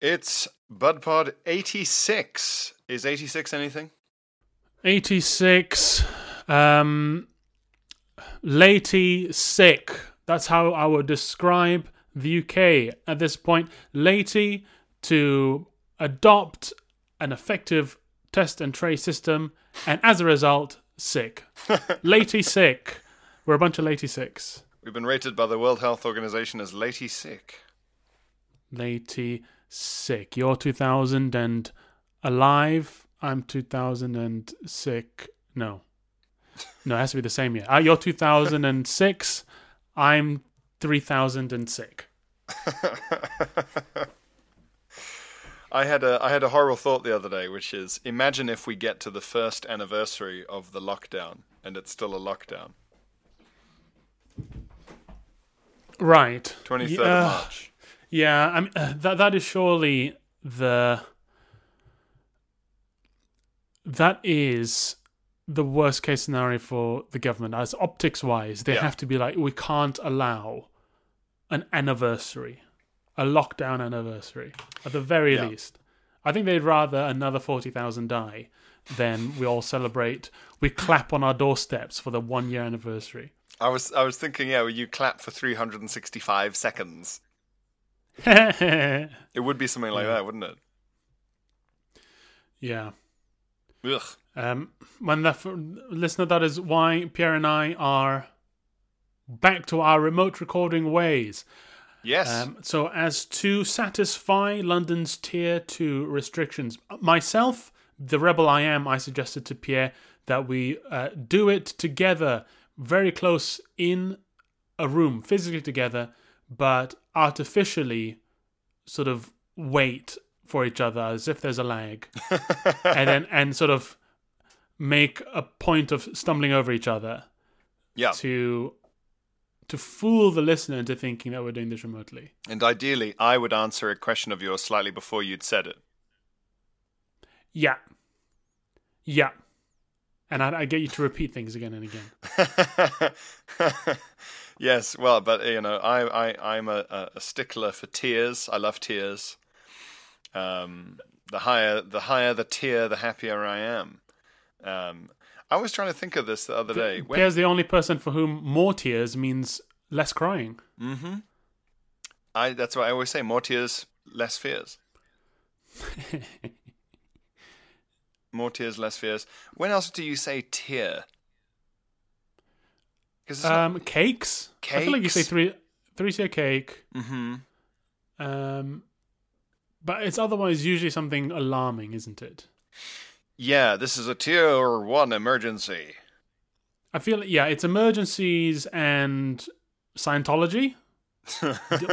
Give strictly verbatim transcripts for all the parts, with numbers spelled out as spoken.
It's BudPod eighty-six. Is eighty-six anything? eighty-six. Um, Lady sick. That's how I would describe the U K at this point. Lady, to adopt an effective test and trace system, and as a result, sick. Lady sick. We're a bunch of Lady sicks. We've been rated by the World Health Organization as Lady sick. Lady sick. You're two thousand and alive. I'm two thousand and sick. No. No, it has to be the same year. Uh, you're two thousand six. I'm three thousand and sick. I had a I had a horrible thought the other day, which is, imagine if we get to the first anniversary of the lockdown and it's still a lockdown. Right. twenty-third uh, of March. Yeah, I mean, uh, that that is surely the that is the worst case scenario for the government. As optics-wise, they yeah. have to be like, we can't allow an anniversary, a lockdown anniversary, at the very yeah. least. I think they'd rather another forty thousand die than we all celebrate, we clap on our doorsteps for the one-year anniversary. I was I was thinking, yeah, well, you clap for three hundred sixty-five seconds. It would be something like yeah. that, wouldn't it? Yeah. Ugh. Um, when the f- listener, that is why Pierre and I are back to our remote recording ways. Yes. Um, so as to satisfy London's tier two restrictions, myself, the rebel I am, I suggested to Pierre that we uh, do it together, very close in a room, physically together, but artificially sort of wait for each other as if there's a lag, and then and sort of make a point of stumbling over each other yeah. to to fool the listener into thinking that we're doing this remotely. And ideally, I would answer a question of yours slightly before you'd said it. Yeah. Yeah. And I, I get you to repeat things again and again. Yes, well, but, you know, I, I, I'm a, a stickler for tiers. I love tiers. Um, the higher, the higher the tier, the happier I am. Um, I was trying to think of this the other day. When... Pierre's the only person for whom more tears means less crying. Mm-hmm. I, that's what I always say. More tears, less fears. More tears, less fears. When else do you say tear? It's um, not... Cakes? Cakes? I feel like you say three, three-tier cake. Mm-hmm. Um, but it's otherwise usually something alarming, isn't it? Yeah, this is a tier one emergency. I feel, yeah, it's emergencies and Scientology.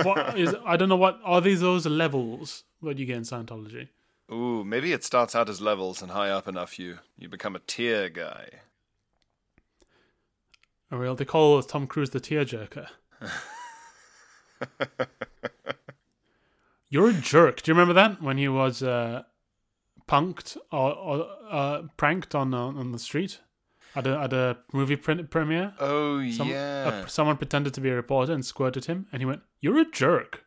What is, I don't know what, are these those levels that you get in Scientology? Ooh, maybe it starts out as levels and high up enough you, you become a tier guy. Oh, well, they call Tom Cruise the tear jerker. You're a jerk. Do you remember that? When he was... Uh, punked or, or uh, pranked on on the street at a, at a movie print premiere. Oh, Some, yeah. A, someone pretended to be a reporter and squirted him, and he went, "You're a jerk."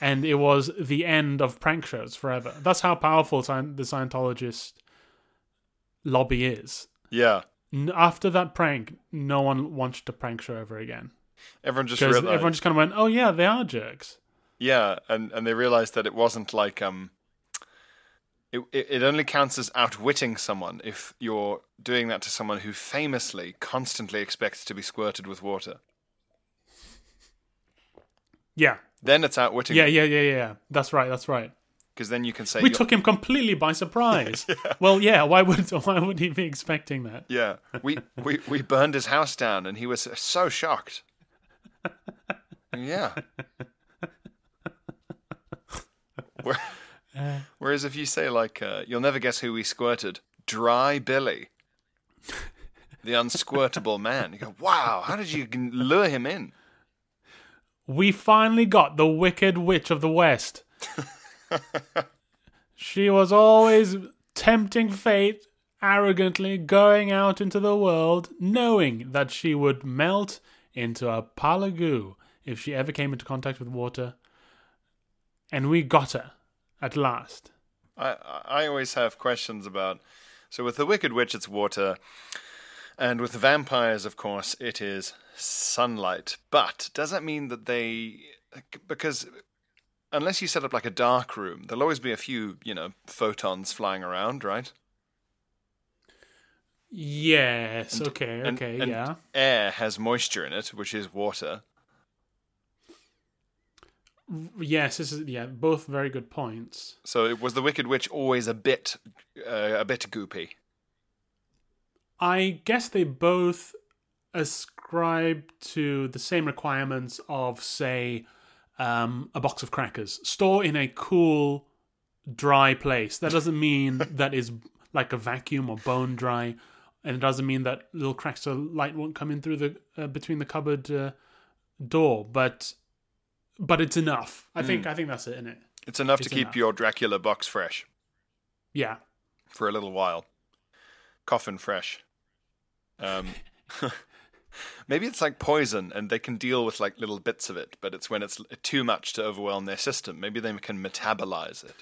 And it was the end of prank shows forever. That's how powerful sci- the Scientologist lobby is. Yeah. After that prank, no one watched a prank show ever again. Everyone just realized. Everyone just kind of went, "Oh, yeah, they are jerks." Yeah, and, and they realized that it wasn't like... um. It it only counts as outwitting someone if you're doing that to someone who famously constantly expects to be squirted with water. Yeah. Then it's outwitting. Yeah, yeah, yeah, yeah. That's right, that's right. Because then you can say... We you're... took him completely by surprise. Yeah. Well, yeah, why would why would he be expecting that? Yeah. We, we, we burned his house down and he was so shocked. Yeah. Whereas if you say, like, uh, you'll never guess who we squirted, Dry Billy, the unsquirtable man. You go, wow, how did you lure him in? We finally got the Wicked Witch of the West. She was always tempting fate, arrogantly going out into the world, knowing that she would melt into a pile of goo if she ever came into contact with water. And we got her, at last. I, I always have questions about... So with the Wicked Witch, it's water. And with the vampires, of course, it is sunlight. But does that mean that they... Because... Unless you set up like a dark room, there'll always be a few, you know, photons flying around, right? Yes, and, okay, and, okay, and yeah. Air has moisture in it, which is water. Yes, this is, yeah, both very good points. So was the Wicked Witch always a bit, uh, a bit goopy? I guess they both ascribe to the same requirements of, say... Um, a box of crackers. Store in a cool, dry place. That doesn't mean that is like a vacuum or bone dry, and it doesn't mean that little cracks of light won't come in through the uh, between the cupboard uh, door. But, but it's enough. I mm. think. I think that's it, isn't it? It's enough it's to enough. keep your Dracula box fresh. Yeah, for a little while. Coffin fresh. Um. Maybe it's like poison and they can deal with like little bits of it, but it's when it's too much to overwhelm their system. Maybe they can metabolize it.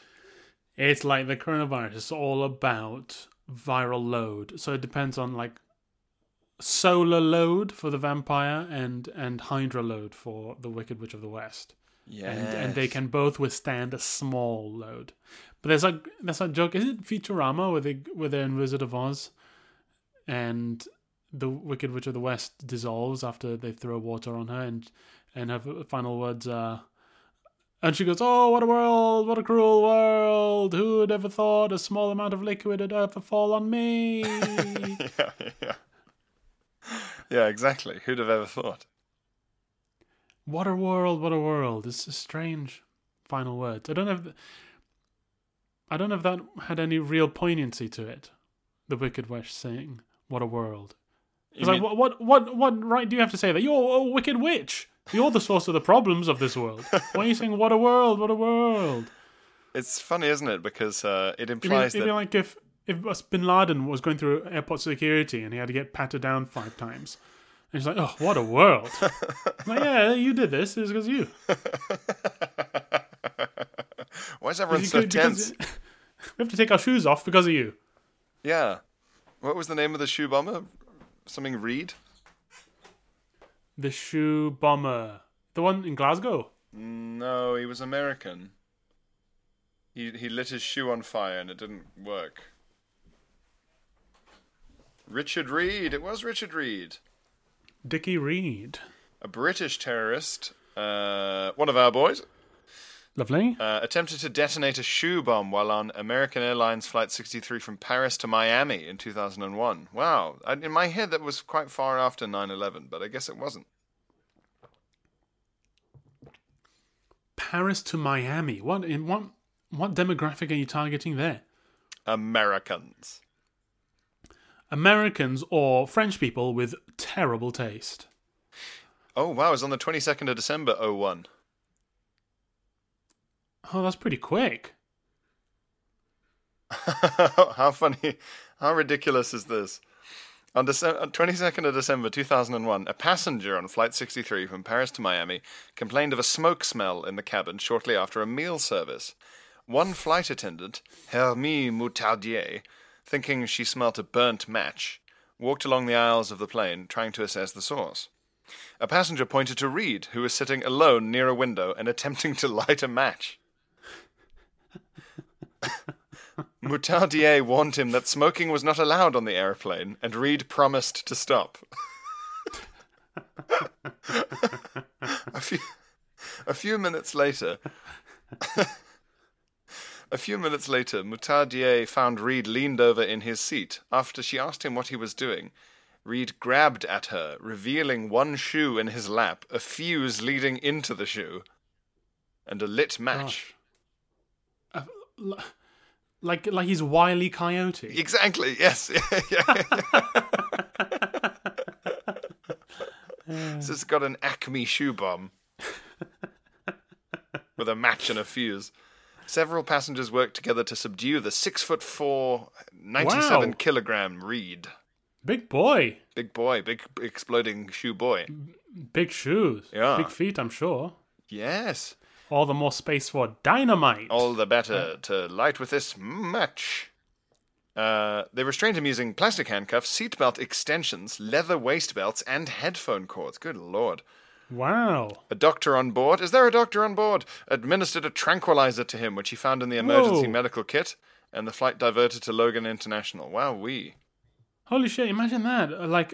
It's like the coronavirus. It's all about viral load. So it depends on like solar load for the vampire and, and hydra load for the Wicked Witch of the West. Yeah, and, and they can both withstand a small load. But there's a, there's a joke. Is it Futurama where, they, where they're in Wizard of Oz and... the Wicked Witch of the West dissolves after they throw water on her, and and her final words are, and she goes, "Oh, what a world! What a cruel world! Who would ever thought a small amount of liquid had ever fall on me?" yeah, yeah, yeah, exactly. Who'd have ever thought? What a world! What a world! It's a strange final words. I don't know. If, I don't know if that had any real poignancy to it. The Wicked Witch saying, "What a world." It's like, mean, what, what, what, what right do you have to say that? You're a wicked witch. You're the source of the problems of this world. Why are you saying, what a world, what a world? It's funny, isn't it? Because uh, it implies it'd be, that... It'd be like if, if Bin Laden was going through airport security and he had to get patted down five times. And he's like, oh, what a world. Like, yeah, you did this. It was because of you. Why is everyone so could, tense? Because we have to take our shoes off because of you. Yeah. What was the name of the shoe bomber? Something Reed? The shoe bomber. The one in Glasgow? No, he was American. He he lit his shoe on fire and it didn't work. Richard Reed. It was Richard Reed. Dickie Reed. A British terrorist. Uh, one of our boys. Lovely. Uh, attempted to detonate a shoe bomb while on American Airlines Flight sixty-three from Paris to Miami in two thousand one. Wow. I, in my head, that was quite far after nine eleven, but I guess it wasn't. Paris to Miami. What in what, what demographic are you targeting there? Americans. Americans or French people with terrible taste. Oh, wow. It was on the twenty-second of December, oh one. Oh, that's pretty quick. How funny. How ridiculous is this? On December, twenty-second of December two thousand one, a passenger on Flight sixty-three from Paris to Miami complained of a smoke smell in the cabin shortly after a meal service. One flight attendant, Hermie Moutardier, thinking she smelt a burnt match, walked along the aisles of the plane trying to assess the source. A passenger pointed to Reed, who was sitting alone near a window and attempting to light a match. Moutardier warned him that smoking was not allowed on the airplane, and Reed promised to stop. a, few, a few minutes later, a few minutes later, Moutardier found Reed leaned over in his seat. After she asked him what he was doing, Reed grabbed at her, revealing one shoe in his lap, a fuse leading into the shoe, and a lit match. Oh. Like like he's Wile E. Coyote. Exactly, yes. So it's got an Acme shoe bomb with a match and a fuse. Several passengers worked together to subdue the six foot four, ninety-seven wow. kilogram Reed. Big boy. Big boy. Big exploding shoe boy. Big shoes. Yeah. Big feet, I'm sure. Yes. All the more space for dynamite. All the better uh, to light with this match. Uh, they restrained him using plastic handcuffs, seatbelt extensions, leather waist belts, and headphone cords. Good lord. Wow. A doctor on board, is there a doctor on board, administered a tranquilizer to him, which he found in the emergency Whoa. medical kit, and the flight diverted to Logan International. Wowee. Holy shit, imagine that. Like,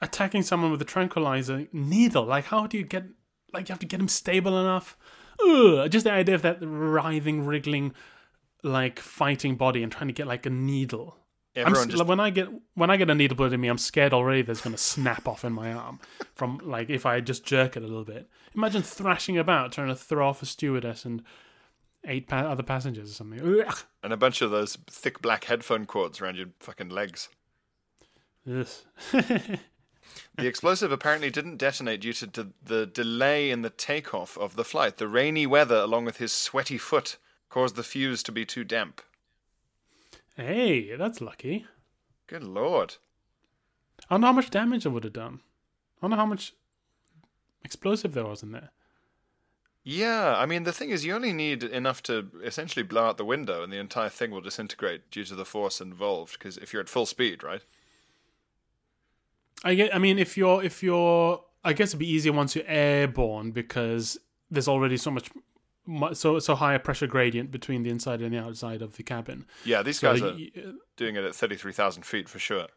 attacking someone with a tranquilizer needle. Like, how do you get... Like, you have to get him stable enough... Ugh, just the idea of that writhing, wriggling, like fighting body and trying to get like a needle. Everyone I'm, just... When I get when I get a needle put in me, I'm scared already that it's going to snap off in my arm from like if I just jerk it a little bit. Imagine thrashing about trying to throw off a stewardess and eight pa- other passengers or something. Ugh. And a bunch of those thick black headphone cords around your fucking legs. Yes. The explosive apparently didn't detonate due to de- the delay in the takeoff of the flight. The rainy weather, along with his sweaty foot, caused the fuse to be too damp. Hey, that's lucky. Good lord. I don't know how much damage it would have done. I don't know how much explosive there was in there. Yeah, I mean, the thing is, you only need enough to essentially blow out the window and the entire thing will disintegrate due to the force involved, because if you're at full speed, right? I get. I mean, if you're, if you're, I guess it'd be easier once you're airborne because there's already so much, so so high a pressure gradient between the inside and the outside of the cabin. Yeah, these so guys are you, doing it at thirty-three thousand feet for sure.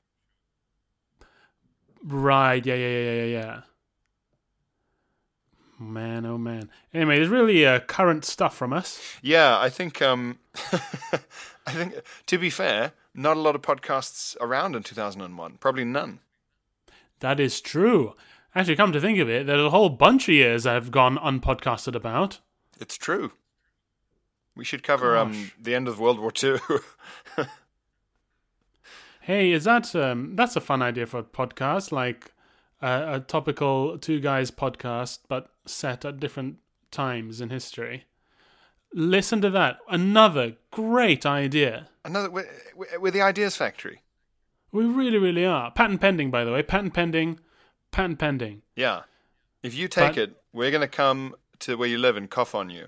Right. Yeah. Yeah. Yeah. Yeah. Yeah. Man. Oh man. Anyway, there's really uh, current stuff from us. Yeah, I think. Um, I think to be fair, not a lot of podcasts around in two thousand and one. Probably none. That is true. Actually, come to think of it, there's a whole bunch of years I've gone unpodcasted about. It's true. We should cover um, the end of World War Two. Hey, is that um, that's a fun idea for a podcast, like uh, a topical two guys podcast, but set at different times in history. Listen to that. Another great idea. Another we're, we're the Ideas Factory. We really, really are. Patent pending, by the way. Patent pending. Patent pending. Yeah. If you take but, it, we're going to come to where you live and cough on you.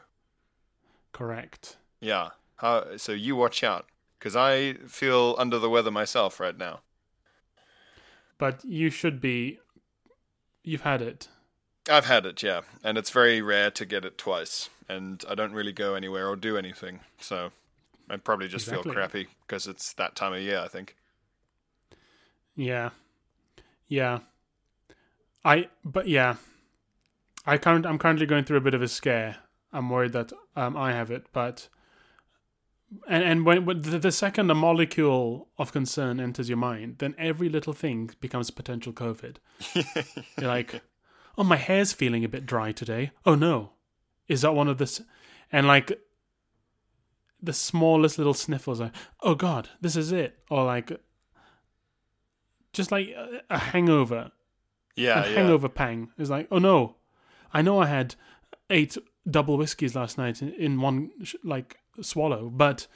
Correct. Yeah. Uh, so you watch out, because I feel under the weather myself right now. But you should be... You've had it. I've had it, yeah. And it's very rare to get it twice. And I don't really go anywhere or do anything. So I probably just exactly. feel crappy, because it's that time of year, I think. Yeah, yeah, I but yeah, I current I'm currently going through a bit of a scare. I'm worried that um I have it, but and and when, when the, the second a molecule of concern enters your mind, then every little thing becomes potential COVID. You're like, oh, my hair's feeling a bit dry today. Oh no, is that one of the? S-? And like the smallest little sniffles, like, oh god, this is it, or like. Just like a hangover. Yeah, a yeah. hangover pang. It's like, oh no, I know I had eight double whiskeys last night in, in one sh- like swallow, but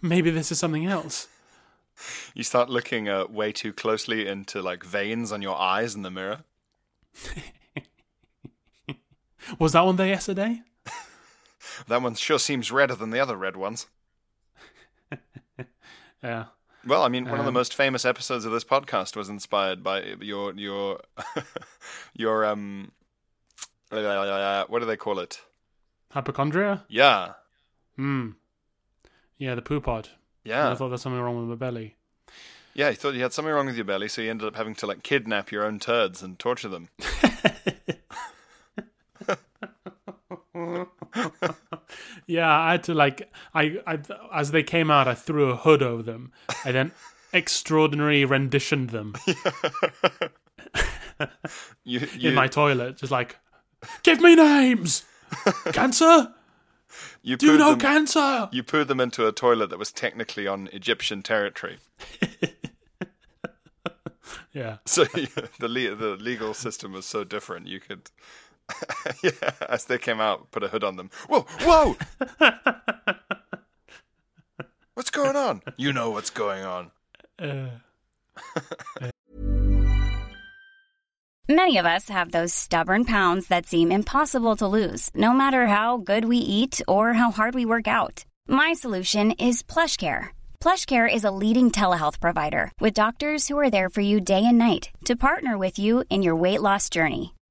maybe this is something else. You start looking uh, way too closely into like veins on your eyes in the mirror. Was that one there yesterday? That one sure seems redder than the other red ones. Yeah. Well, I mean, one um, of the most famous episodes of this podcast was inspired by your your your um uh, what do they call it? Hypochondria? Yeah. Hmm. Yeah, the poo pod. Yeah. And I thought there's something wrong with my belly. Yeah, you thought you had something wrong with your belly, so you ended up having to like kidnap your own turds and torture them. Yeah, I had to like I, I as they came out, I threw a hood over them. I then extraordinary renditioned them you, you... in my toilet, just like, give me names, cancer, You Do no them, cancer! You pooed them into a toilet that was technically on Egyptian territory. Yeah. So yeah, the le- the legal system was so different. You could, yeah, as they came out, put a hood on them. Whoa, whoa! What's going on? You know what's going on. Uh, Many of us have those stubborn pounds that seem impossible to lose, no matter how good we eat or how hard we work out. My solution is PlushCare. PlushCare is a leading telehealth provider with doctors who are there for you day and night to partner with you in your weight loss journey.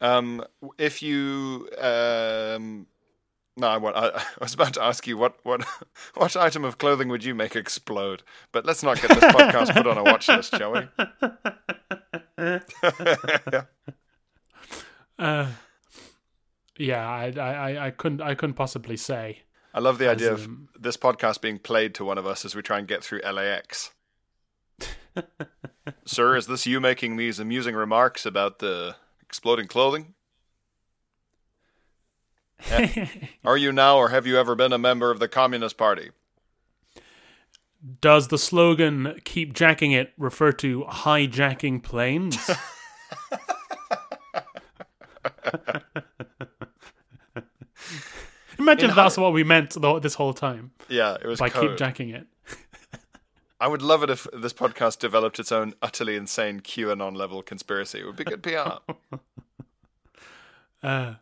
Um, if you... Um... No, I, want, I, I was about to ask you what, what what item of clothing would you make explode? But let's not get this podcast put on a watch list, shall we? yeah, uh, yeah I, I, I couldn't I couldn't possibly say. I love the idea of um, this podcast being played to one of us as we try and get through L A X. Sir, is this you making these amusing remarks about the exploding clothing? Yeah. Are you now or have you ever been a member of the Communist Party? Does the slogan "keep jacking it" refer to hijacking planes? Imagine if that's what we meant this whole time. Yeah, it was by code. Keep jacking it. I would love it if this podcast developed its own utterly insane QAnon level conspiracy. It would be good P R. uh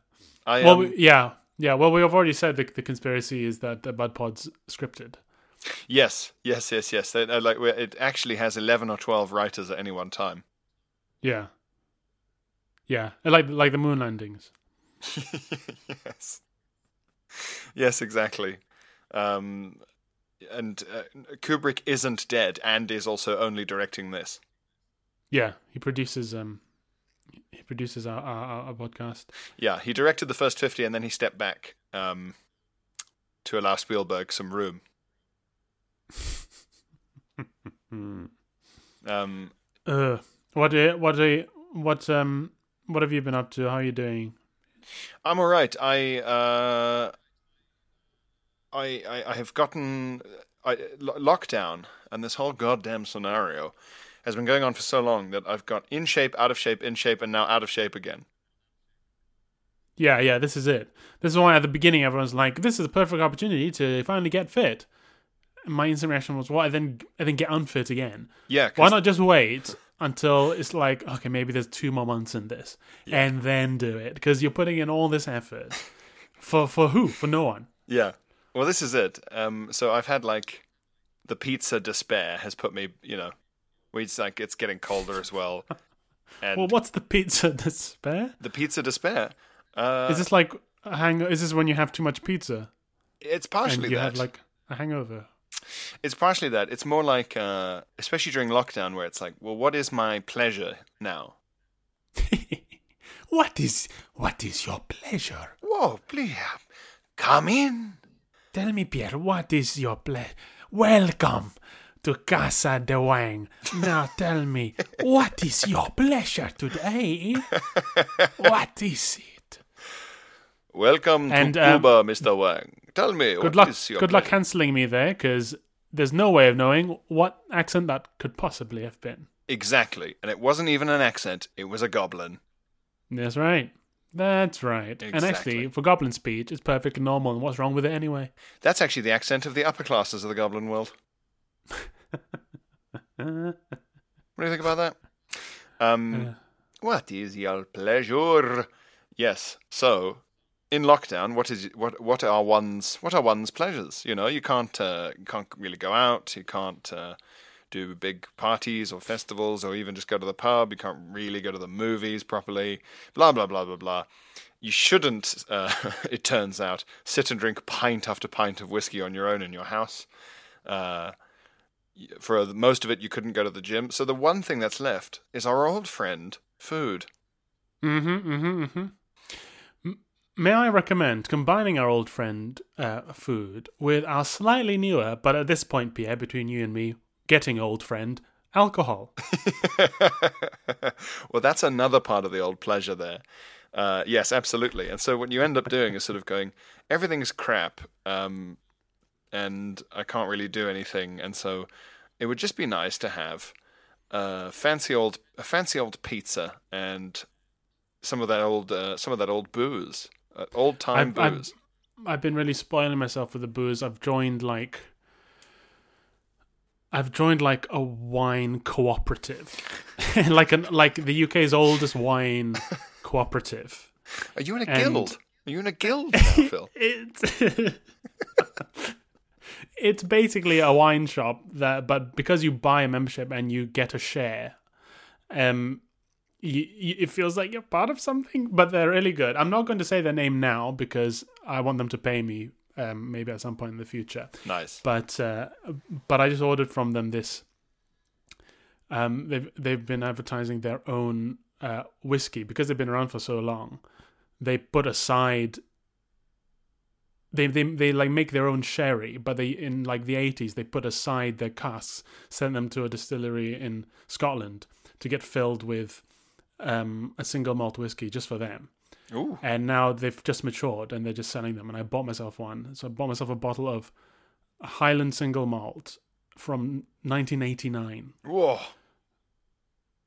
I, well, um, yeah, yeah. Well, we've already said the, the conspiracy is that the BudPod's scripted. Yes, yes, yes, yes. They, like, it actually has eleven or twelve writers at any one time. Yeah, yeah. Like, like the moon landings. Yes, yes, exactly. Um, and uh, Kubrick isn't dead, and is also only directing this. Yeah, he produces. Um, He produces our, our, our podcast. Yeah, he directed the first fifty and then he stepped back um, to allow Spielberg some room. um, uh, what what what um what have you been up to? How are you doing? I'm all right. I uh, I, I I have gotten I, lo- lockdown and this whole goddamn scenario has been going on for so long that I've got in shape, out of shape, in shape, and now out of shape again. Yeah, yeah, this is it. This is why at the beginning everyone's like, this is a perfect opportunity to finally get fit. And my instant reaction was, well, I then, I then get unfit again. Yeah. Why not just wait until it's like, okay, maybe there's two more months in this, yeah, and then do it? Because you're putting in all this effort. for for who? For no one. Yeah. Well, this is it. Um, so I've had like, the pizza despair has put me, you know, it's like it's getting colder as well. And well, what's the pizza despair? The pizza despair. Uh, is this like a hangover? Is this when you have too much pizza? It's partially and you that. You have like a hangover. It's partially that. It's more like, uh, especially during lockdown, where it's like, well, what is my pleasure now? what is what is your pleasure? Whoa, please come in. Tell me, Pierre, what is your pleasure? Welcome to Casa de Wang. Now tell me, what is your pleasure today? What is it? Welcome and, to um, Cuba, Mister Wang. Tell me, good what luck, is your Good pleasure? Luck cancelling me there, because there's no way of knowing what accent that could possibly have been. Exactly. And it wasn't even an accent. It was a goblin. That's right. That's right. Exactly. And actually, for goblin speech, it's perfectly normal. And what's wrong with it anyway? That's actually the accent of the upper classes of the goblin world. What do you think about that? Um, yeah. What is your pleasure? Yes. So, in lockdown, what is what? What are one's what are one's pleasures? You know, you can't uh, can't really go out. You can't uh, do big parties or festivals, or even just go to the pub. You can't really go to the movies properly. Blah blah blah blah blah. You shouldn't, uh, it turns out, sit and drink pint after pint of whiskey on your own in your house. Uh, for most of it, you couldn't go to the gym. So the one thing that's left is our old friend, food. Mm-hmm, mm-hmm, mm-hmm. M- may I recommend combining our old friend, uh, food, with our slightly newer, but at this point, Pierre, between you and me, getting old friend, alcohol. Well, that's another part of the old pleasure there. Uh, yes, absolutely. And so what you end up doing is sort of going, everything's crap, um, and I can't really do anything. And so it would just be nice to have a fancy old, a fancy old pizza and some of that old, uh, some of that old booze, uh, old time I've, booze. I've, I've been really spoiling myself with the booze. I've joined like, I've joined like a wine cooperative, like an like the U K's oldest wine. Cooperative. Are you in a and guild? Are you in a guild now, Phil? It's, it's basically a wine shop that, but because you buy a membership and you get a share, um, you, you, it feels like you're part of something. But they're really good. I'm not going to say their name now because I want them to pay me, um, maybe at some point in the future. Nice. But uh, but I just ordered from them this. Um, they've they've been advertising their own. Uh, whiskey, because they've been around for so long, they put aside. They they they like make their own sherry, but they in like the eighties they put aside their casks, sent them to a distillery in Scotland to get filled with um, a single malt whiskey just for them. Ooh. And now they've just matured and they're just selling them. And I bought myself one, so I bought myself a bottle of Highland single malt from nineteen eighty-nine. Whoa.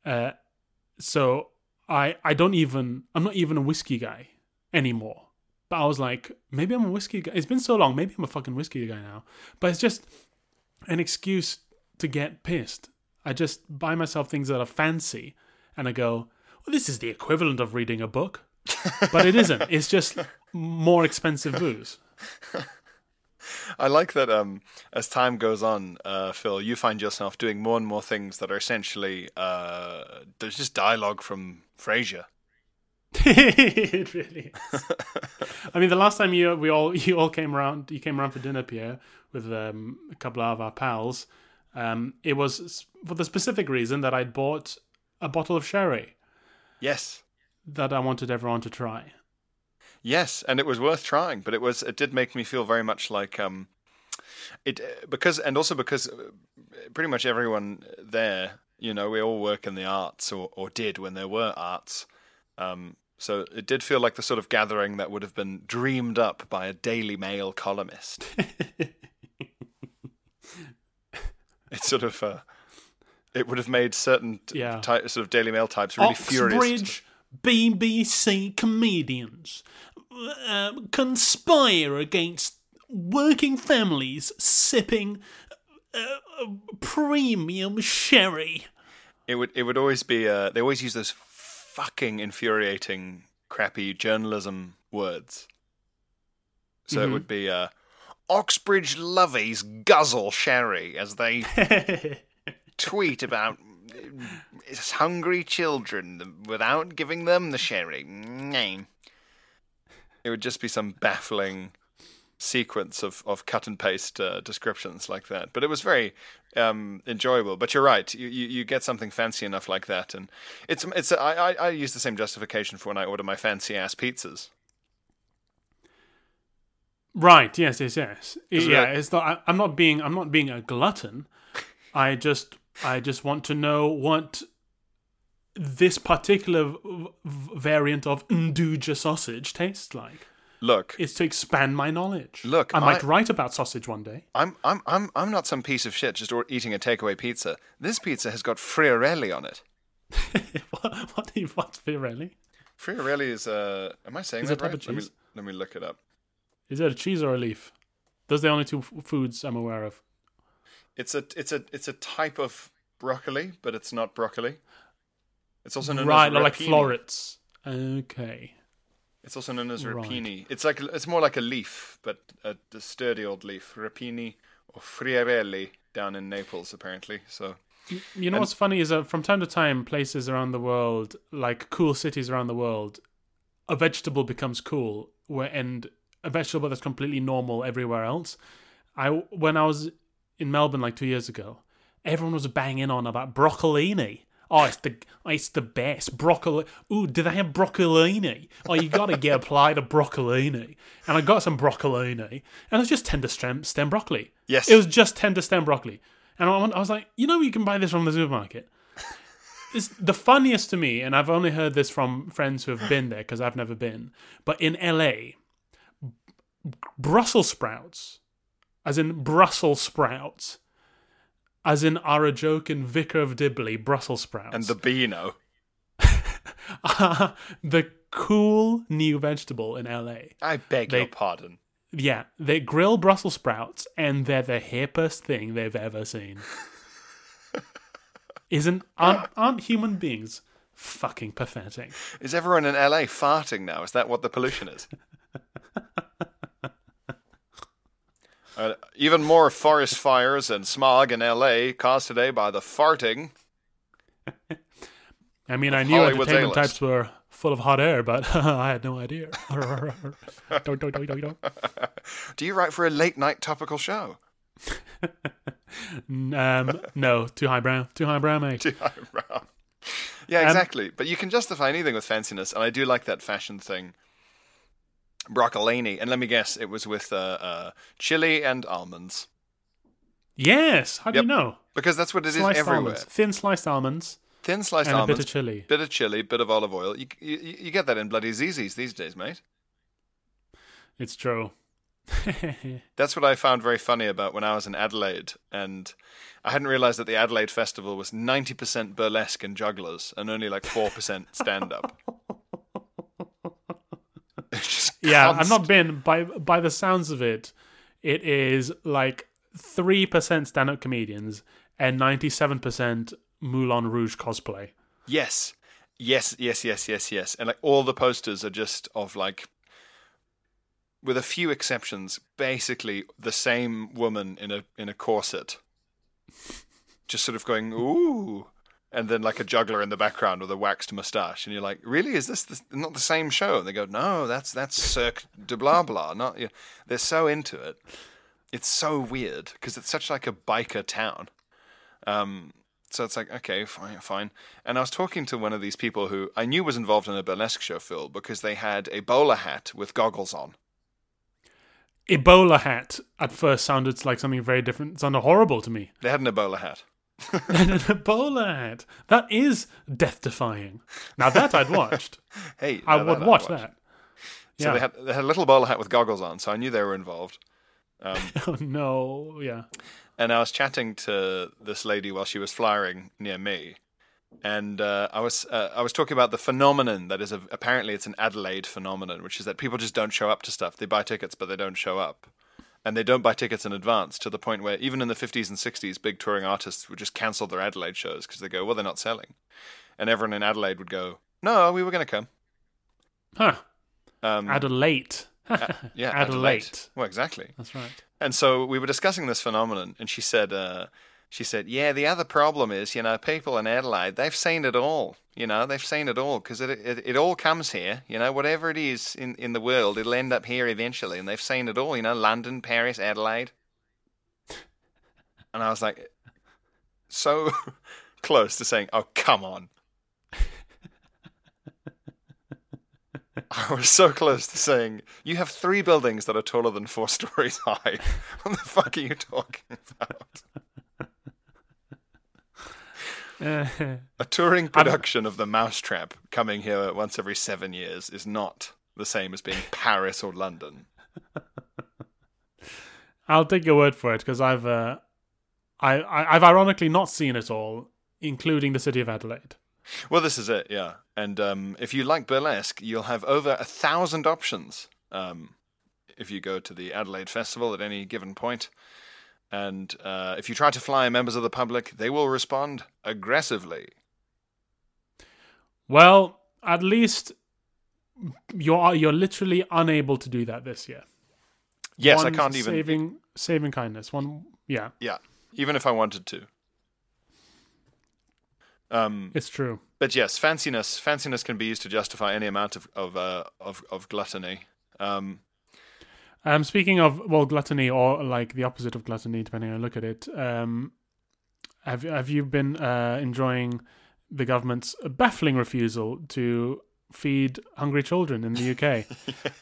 Uh. So I I don't even, I'm not even a whiskey guy anymore. But I was like, maybe I'm a whiskey guy. It's been so long. Maybe I'm a fucking whiskey guy now. But it's just an excuse to get pissed. I just buy myself things that are fancy. And I go, well, this is the equivalent of reading a book. But it isn't. It's just more expensive booze. I like that um, as time goes on, uh, Phil, you find yourself doing more and more things that are essentially, uh, there's just dialogue from Frasier. It really is. I mean, the last time you we all you all came around, you came around for dinner, Pierre, with um, a couple of our pals, um, it was for the specific reason that I'd bought a bottle of sherry. Yes. That I wanted everyone to try. Yes, and it was worth trying, but it was it did make me feel very much like um, it because and also because pretty much everyone there, you know, we all work in the arts or, or did when there were arts, um, so it did feel like the sort of gathering that would have been dreamed up by a Daily Mail columnist. It's sort of uh, it would have made certain yeah. type, sort of Daily Mail types really Oxbridge. Furious. B B C comedians uh, conspire against working families sipping uh, premium sherry. It would it would always be uh, they always use those fucking infuriating crappy journalism words. So mm-hmm. It would be uh, Oxbridge lovies guzzle sherry as they tweet about. It's hungry children without giving them the sherry. Name. It would just be some baffling sequence of, of cut and paste uh, descriptions like that. But it was very um, enjoyable. But you're right. You, you you get something fancy enough like that, and it's it's. I, I, I use the same justification for when I order my fancy ass pizzas. Right. Yes. Yes. Yes. Yeah. That... It's not. I, I'm not being. I'm not being a glutton. I just. I just want to know what this particular v- variant of Nduja sausage tastes like. Look, it's to expand my knowledge. Look, I might I, write about sausage one day. I'm, I'm, I'm, I'm not some piece of shit just eating a takeaway pizza. This pizza has got friarelli on it. what? What do you want, friarelli? Friarelli is uh, am I saying is that right? Let me, let me look it up. Is it a cheese or a leaf? Those are the only two f- foods I'm aware of. It's a it's a it's a type of broccoli, but it's not broccoli. It's also known right, as rapini. Like florets. Okay. It's also known as rapini. Right. It's like it's more like a leaf, but a, a sturdy old leaf. Rapini or friarelli down in Naples, apparently. So you, you know and, what's funny is that from time to time, places around the world, like cool cities around the world, a vegetable becomes cool, where and a vegetable that's completely normal everywhere else. I when I was in Melbourne like two years ago, everyone was banging on about broccolini. Oh, it's the it's the best. Broccoli. Ooh, do they have broccolini? Oh, you got to get applied to broccolini. And I got some broccolini. And it was just tender stem, stem broccoli. Yes. It was just tender stem broccoli. And I, I was like, you know, you can buy this from the supermarket. It's the funniest to me, and I've only heard this from friends who have been there because I've never been, but in L A, Brussels sprouts, as in Brussels sprouts, as in are a joke in Vicar of Dibley, Brussels sprouts. And the Beano. Are the cool new vegetable in L A. I beg they, your pardon. Yeah, they grill Brussels sprouts and they're the hippest thing they've ever seen. Isn't aren't, aren't human beings fucking pathetic? Is everyone in L A farting now? Is that what the pollution is? Uh, even more forest fires and smog in L A caused today by the farting. I mean, I knew Hollywood's entertainment A-list. Types were full of hot air, but I had no idea. Do you write for a late-night topical show? um, no, too highbrow. Too highbrow, mate. Too highbrow. Yeah, exactly. Um, but you can justify anything with fanciness, and I do like that fashion thing. Broccolini, and let me guess, it was with uh, uh, chili and almonds. Yes, how do yep. you know? Because that's what it sliced is everywhere. Almonds. Thin sliced almonds. Thin sliced and almonds. And a bit of chili. Bit of chili, bit of olive oil. You, you, you get that in bloody Zizis these days, mate. It's true. That's what I found very funny about when I was in Adelaide, and I hadn't realised that the Adelaide Festival was ninety percent burlesque and jugglers, and only like four percent stand-up. Yeah, I've not been. By by the sounds of it, it is like three percent stand-up comedians and ninety-seven percent Moulin Rouge cosplay. Yes. Yes, yes, yes, yes, yes. And like all the posters are just of like, with a few exceptions, basically the same woman in a in a corset. Just sort of going, ooh. And then like a juggler in the background with a waxed moustache. And you're like, really? Is this the, not the same show? And they go, no, that's that's Cirque de blah blah. Not, you know, they're so into it. It's so weird because it's such like a biker town. Um, so it's like, okay, fine, fine. And I was talking to one of these people who I knew was involved in a burlesque show, Phil, because they had a bowler hat with goggles on. Ebola hat at first sounded like something very different. It sounded horrible to me. They had an Ebola hat. An Ebola hat. That is death-defying. Now that I'd watched. Hey, I would watch watched. that. Yeah. So they had, they had a little bowler hat with goggles on, so I knew they were involved. Um, oh, no, yeah. And I was chatting to this lady while she was flyering near me, and uh, I was uh, I was talking about the phenomenon that is a, apparently it's an Adelaide phenomenon, which is that people just don't show up to stuff. They buy tickets, but they don't show up. And they don't buy tickets in advance to the point where even in the fifties and sixties, big touring artists would just cancel their Adelaide shows because they go, well, they're not selling. And everyone in Adelaide would go, no, we were going to come. Huh. Um, Adelaide. a- yeah, Adelaide. Adelaide. Well, exactly. That's right. And so we were discussing this phenomenon, and she said, uh, she said, yeah, the other problem is, you know, people in Adelaide, they've seen it all. You know, they've seen it all because it, it it all comes here. You know, whatever it is in, in the world, it'll end up here eventually. And they've seen it all, you know, London, Paris, Adelaide. And I was like, so close to saying, oh, come on. I was so close to saying, you have three buildings that are taller than four stories high. What the fuck are you talking about? A touring production I'm, of The Mousetrap coming here once every seven years is not the same as being Paris or London. I'll take your word for it because I've, uh, I, I, I've ironically not seen it all, including the city of Adelaide. Well, this is it, yeah. And um, if you like burlesque, you'll have over a thousand options um, if you go to the Adelaide Festival at any given point. And uh, if you try to fly members of the public, they will respond aggressively. Well, at least you're you're literally unable to do that this year. Yes, one I can't even saving saving kindness. One, yeah, yeah. Even if I wanted to, um, it's true. But yes, fanciness fanciness can be used to justify any amount of of uh, of, of gluttony. Um, Um, speaking of, well, gluttony, or like the opposite of gluttony, depending on how you look at it, um, have have you been uh, enjoying the government's baffling refusal to feed hungry children in the U K?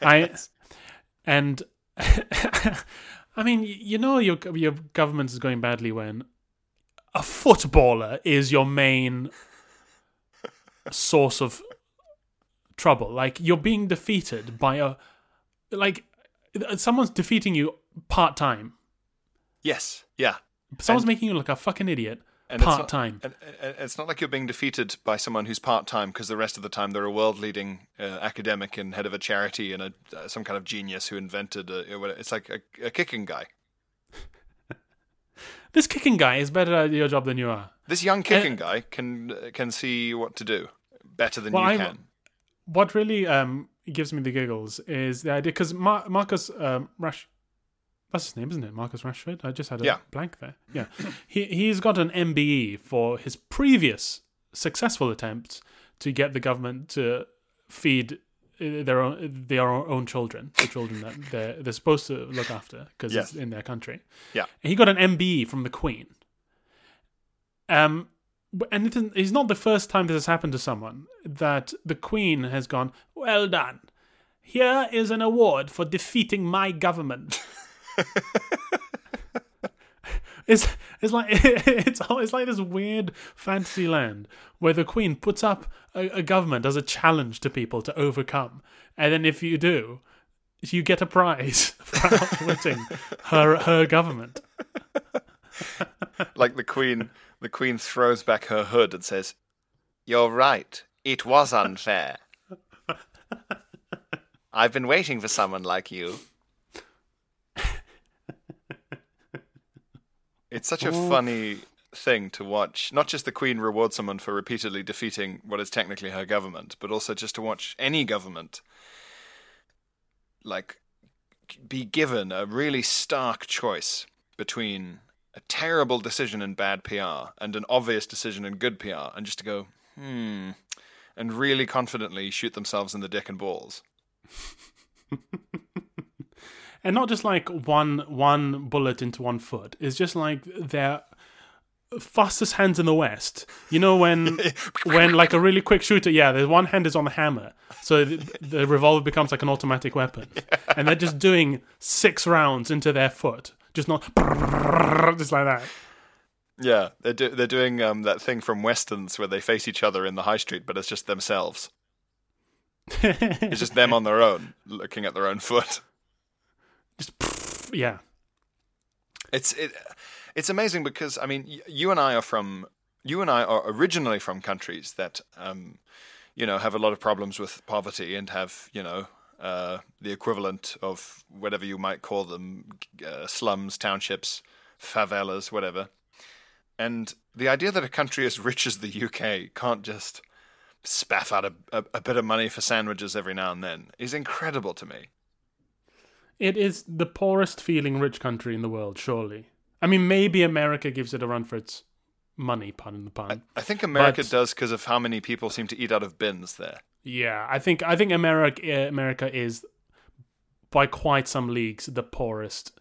Yes. I and I mean, you know, your your government is going badly when a footballer is your main source of trouble. Like, you're being defeated by a like. Someone's defeating you part-time. Yes, yeah. Someone's and, making you look a fucking idiot and part-time. It's not, and, and it's not like you're being defeated by someone who's part-time, because the rest of the time they're a world-leading uh, academic and head of a charity and a, uh, some kind of genius who invented... A, it's like a, a kicking guy. This kicking guy is better at your job than you are. This young kicking uh, guy can can see what to do better than well, you can. I, what really... Um, It gives me the giggles is the idea, because Mar- Marcus um, Rash, that's his name, isn't it? Marcus Rashford. I just had a yeah. blank there. Yeah, he he's got an M B E for his previous successful attempts to get the government to feed their own their own children, the children that they're they're supposed to look after because yes. it's in their country. Yeah, and he got an M B E from the Queen. Um. And it's not the first time this has happened to someone, that the Queen has gone, well done. Here is an award for defeating my government. it's it's like it's it's like this weird fantasy land where the Queen puts up a, a government as a challenge to people to overcome. And then if you do, you get a prize for outwitting her her government. Like the Queen... The Queen throws back her hood and says, "You're right. It was unfair. I've been waiting for someone like you." It's such a Ooh. funny thing to watch. Not just the Queen reward someone for repeatedly defeating what is technically her government, but also just to watch any government like be given a really stark choice between a terrible decision in bad P R and an obvious decision in good P R, and just to go, hmm, and really confidently shoot themselves in the dick and balls. And not just like one one bullet into one foot. It's just like they're fastest hands in the West. You know when when like a really quick shooter, yeah, there's one hand is on the hammer, so the, the revolver becomes like an automatic weapon. Yeah. And they're just doing six rounds into their foot. Just not just like that. Yeah, they're do, they're doing um, that thing from Westerns where they face each other in the high street, but it's just themselves. It's just them on their own, looking at their own foot. Just yeah. It's it, it's amazing because I mean, you and I are from you and I are originally from countries that um, you know, have a lot of problems with poverty and have, you know. Uh, the equivalent of whatever you might call them, uh, slums, townships, favelas, whatever. And the idea that a country as rich as the U K can't just spaff out a, a, a bit of money for sandwiches every now and then is incredible to me. It is the poorest feeling rich country in the world, surely. I mean, maybe America gives it a run for its money, pun the pun. I, I think America but... does because of how many people seem to eat out of bins there. Yeah, I think I think America America is by quite some leagues the poorest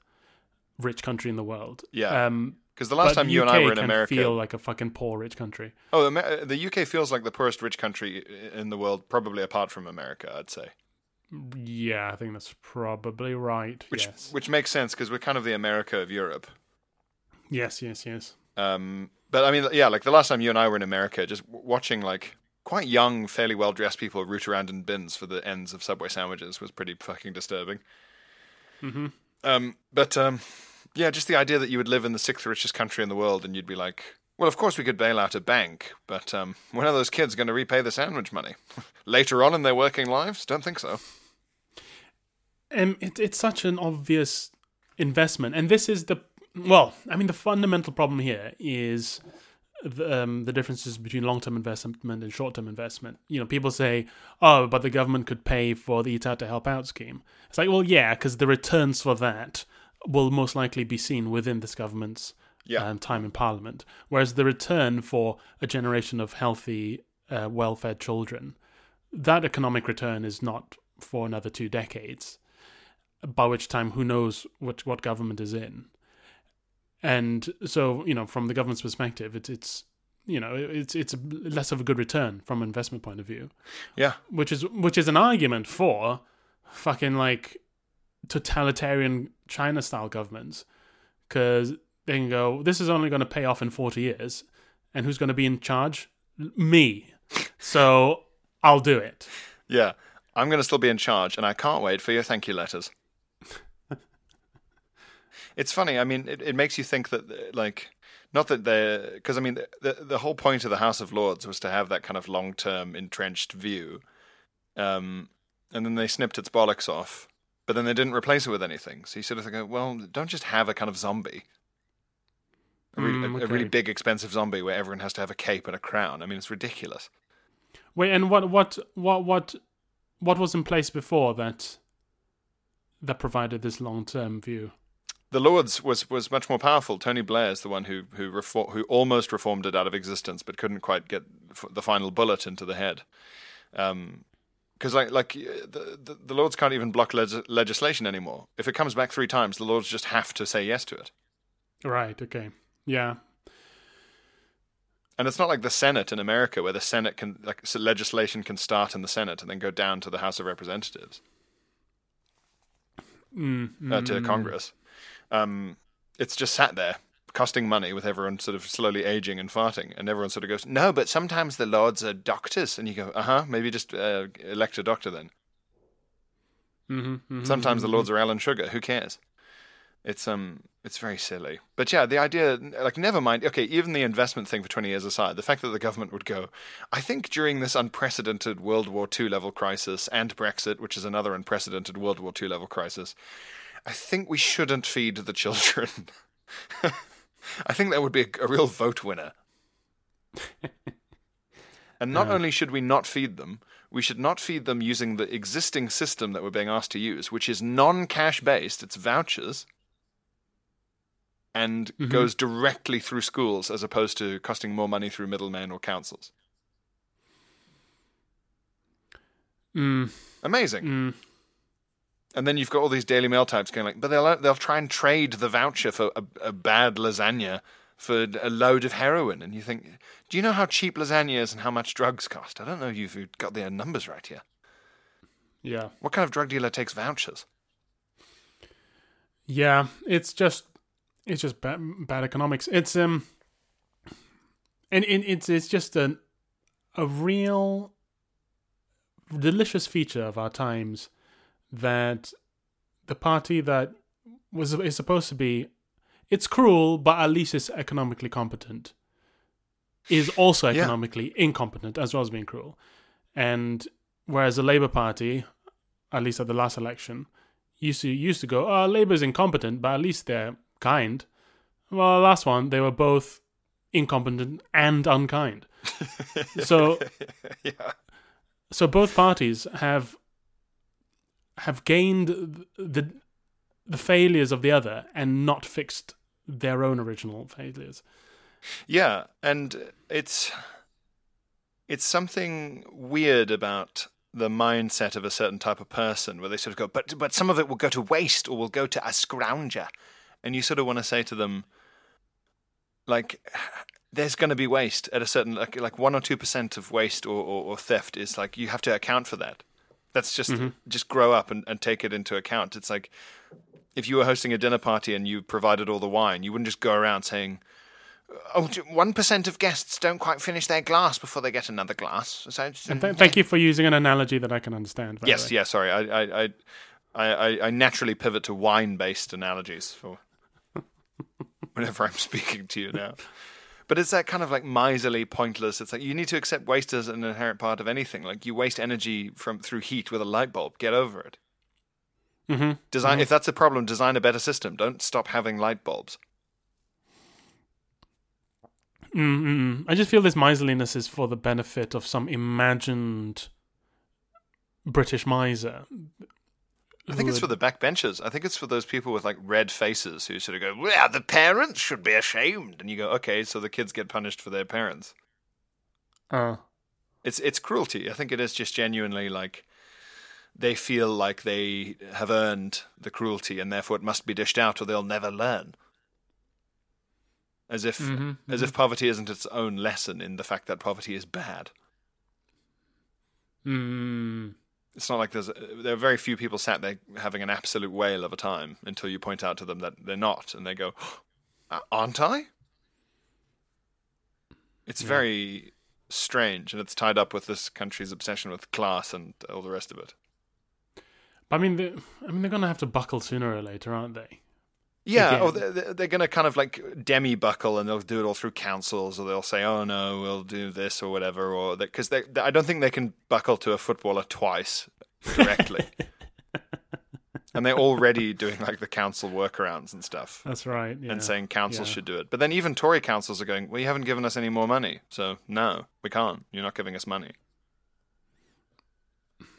rich country in the world. Yeah, because um, the last time you and I were in America, feel like a fucking poor rich country. Oh, the U K feels like the poorest rich country in the world, probably apart from America, I'd say. Yeah, I think that's probably right. Which yes. which makes sense because we're kind of the America of Europe. Yes, yes, yes. Um, but I mean, yeah, like the last time you and I were in America, just watching like. Quite young, fairly well-dressed people root around in bins for the ends of Subway sandwiches was pretty fucking disturbing. Mm-hmm. Um, but, um, yeah, just the idea that you would live in the sixth richest country in the world and you'd be like, well, of course we could bail out a bank, but um, when are those kids going to repay the sandwich money? Later on in their working lives? Don't think so. Um, it, it's such an obvious investment. And this is the Well, I mean, the fundamental problem here is the, um, the differences between long-term investment and short-term investment. You know, people say, oh, but the government could pay for the Eat Out to Help Out scheme. It's like, well, yeah, because the returns for that will most likely be seen within this government's yeah. um, time in Parliament. Whereas the return for a generation of healthy, uh, well-fed children, that economic return is not for another two decades, by which time who knows what, what government is in. And so, you know, from the government's perspective, it's, it's you know, it's it's less of a good return from an investment point of view. Yeah. Which is which is an argument for fucking, like, totalitarian China-style governments, because they can go, this is only going to pay off in forty years, and who's going to be in charge? Me. So I'll do it. Yeah. I'm going to still be in charge, and I can't wait for your thank you letters. It's funny. I mean, it, it makes you think that, like, not that they're... Because, I mean, the, the whole point of the House of Lords was to have that kind of long-term, entrenched view. Um, and then they snipped its bollocks off. But then they didn't replace it with anything. So you sort of think, well, don't just have a kind of zombie. A, re- mm, okay. a really big, expensive zombie where everyone has to have a cape and a crown. I mean, it's ridiculous. Wait, and what what, what, what, what was in place before that that provided this long-term view? The Lords was, was much more powerful. Tony Blair's the one who who refor- who almost reformed it out of existence, but couldn't quite get f- the final bullet into the head. Um, because like like the, the the Lords can't even block le- legislation anymore. If it comes back three times, the Lords just have to say yes to it. Right. Okay. Yeah. And it's not like the Senate in America, where the Senate can like so legislation can start in the Senate and then go down to the House of Representatives, mm, mm, uh, to Congress. Um, it's just sat there, costing money, with everyone sort of slowly aging and farting, and everyone sort of goes, no, but sometimes the Lords are doctors, and you go, uh-huh, maybe just uh, elect a doctor then. Mm-hmm, mm-hmm, sometimes mm-hmm. the Lords are Alan Sugar, who cares? It's um, it's very silly. But yeah, the idea, like, never mind, okay, even the investment thing for twenty years aside, the fact that the government would go, I think during this unprecedented World War Two level crisis, and Brexit, which is another unprecedented World War Two level crisis, I think we shouldn't feed the children. I think that would be a, a real vote winner. And not yeah. only should we not feed them, we should not feed them using the existing system that we're being asked to use, which is non-cash based, it's vouchers, and mm-hmm. goes directly through schools as opposed to costing more money through middlemen or councils. Mm. Amazing. Mm. And then you've got all these Daily Mail types going like, but they'll they'll try and trade the voucher for a, a bad lasagna for a load of heroin. And you think, do you know how cheap lasagna is and how much drugs cost? I don't know if you've got their numbers right here. Yeah. What kind of drug dealer takes vouchers? Yeah, it's just it's just bad, bad economics. It's um, and, and it's it's just an a real delicious feature of our times, that the party that was is supposed to be, it's cruel, but at least it's economically competent, is also economically yeah. incompetent as well as being cruel. And whereas the Labour Party, at least at the last election, used to used to go, oh, Labour's incompetent, but at least they're kind. Well, the last one, they were both incompetent and unkind. So, yeah. so both parties have... have gained the the failures of the other and not fixed their own original failures. Yeah, and it's it's something weird about the mindset of a certain type of person where they sort of go, but but some of it will go to waste or will go to a scrounger. And you sort of want to say to them, like, there's going to be waste at a certain, like, like one or two percent of waste or, or, or theft is like, you have to account for that. That's just mm-hmm. just grow up and, and take it into account. It's like if you were hosting a dinner party and you provided all the wine, you wouldn't just go around saying, oh, one percent of guests don't quite finish their glass before they get another glass. So just, and th- thank you for using an analogy that I can understand. By yes, yeah, sorry. I, I, I, I, I naturally pivot to wine-based analogies for whenever I'm speaking to you now. But it's that kind of like miserly, pointless. It's like you need to accept waste as an inherent part of anything. Like you waste energy from through heat with a light bulb. Get over it. Mm-hmm. Design mm-hmm. if that's a problem, design a better system. Don't stop having light bulbs. Mm-mm. I just feel this miserliness is for the benefit of some imagined British miser. I think it's for the backbenchers. I think it's for those people with like red faces who sort of go, well, the parents should be ashamed. And you go, okay, so the kids get punished for their parents. Uh. It's it's cruelty. I think it is just genuinely like they feel like they have earned the cruelty and therefore it must be dished out or they'll never learn. As if mm-hmm. as if poverty isn't its own lesson in the fact that poverty is bad. Mm. It's not like there's there are very few people sat there having an absolute whale of a time until you point out to them that they're not, and they go, "Aren't I?" It's yeah. very strange, and it's tied up with this country's obsession with class and all the rest of it. But I mean, the, I mean, they're going to have to buckle sooner or later, aren't they? Yeah, or they're, they're going to kind of like demi-buckle and they'll do it all through councils or they'll say, oh no, we'll do this or whatever. or Because they, I don't think they can buckle to a footballer twice directly. And they're already doing like the council workarounds and stuff. That's right. Yeah. And saying councils yeah. should do it. But then even Tory councils are going, well, you haven't given us any more money. So no, we can't. You're not giving us money.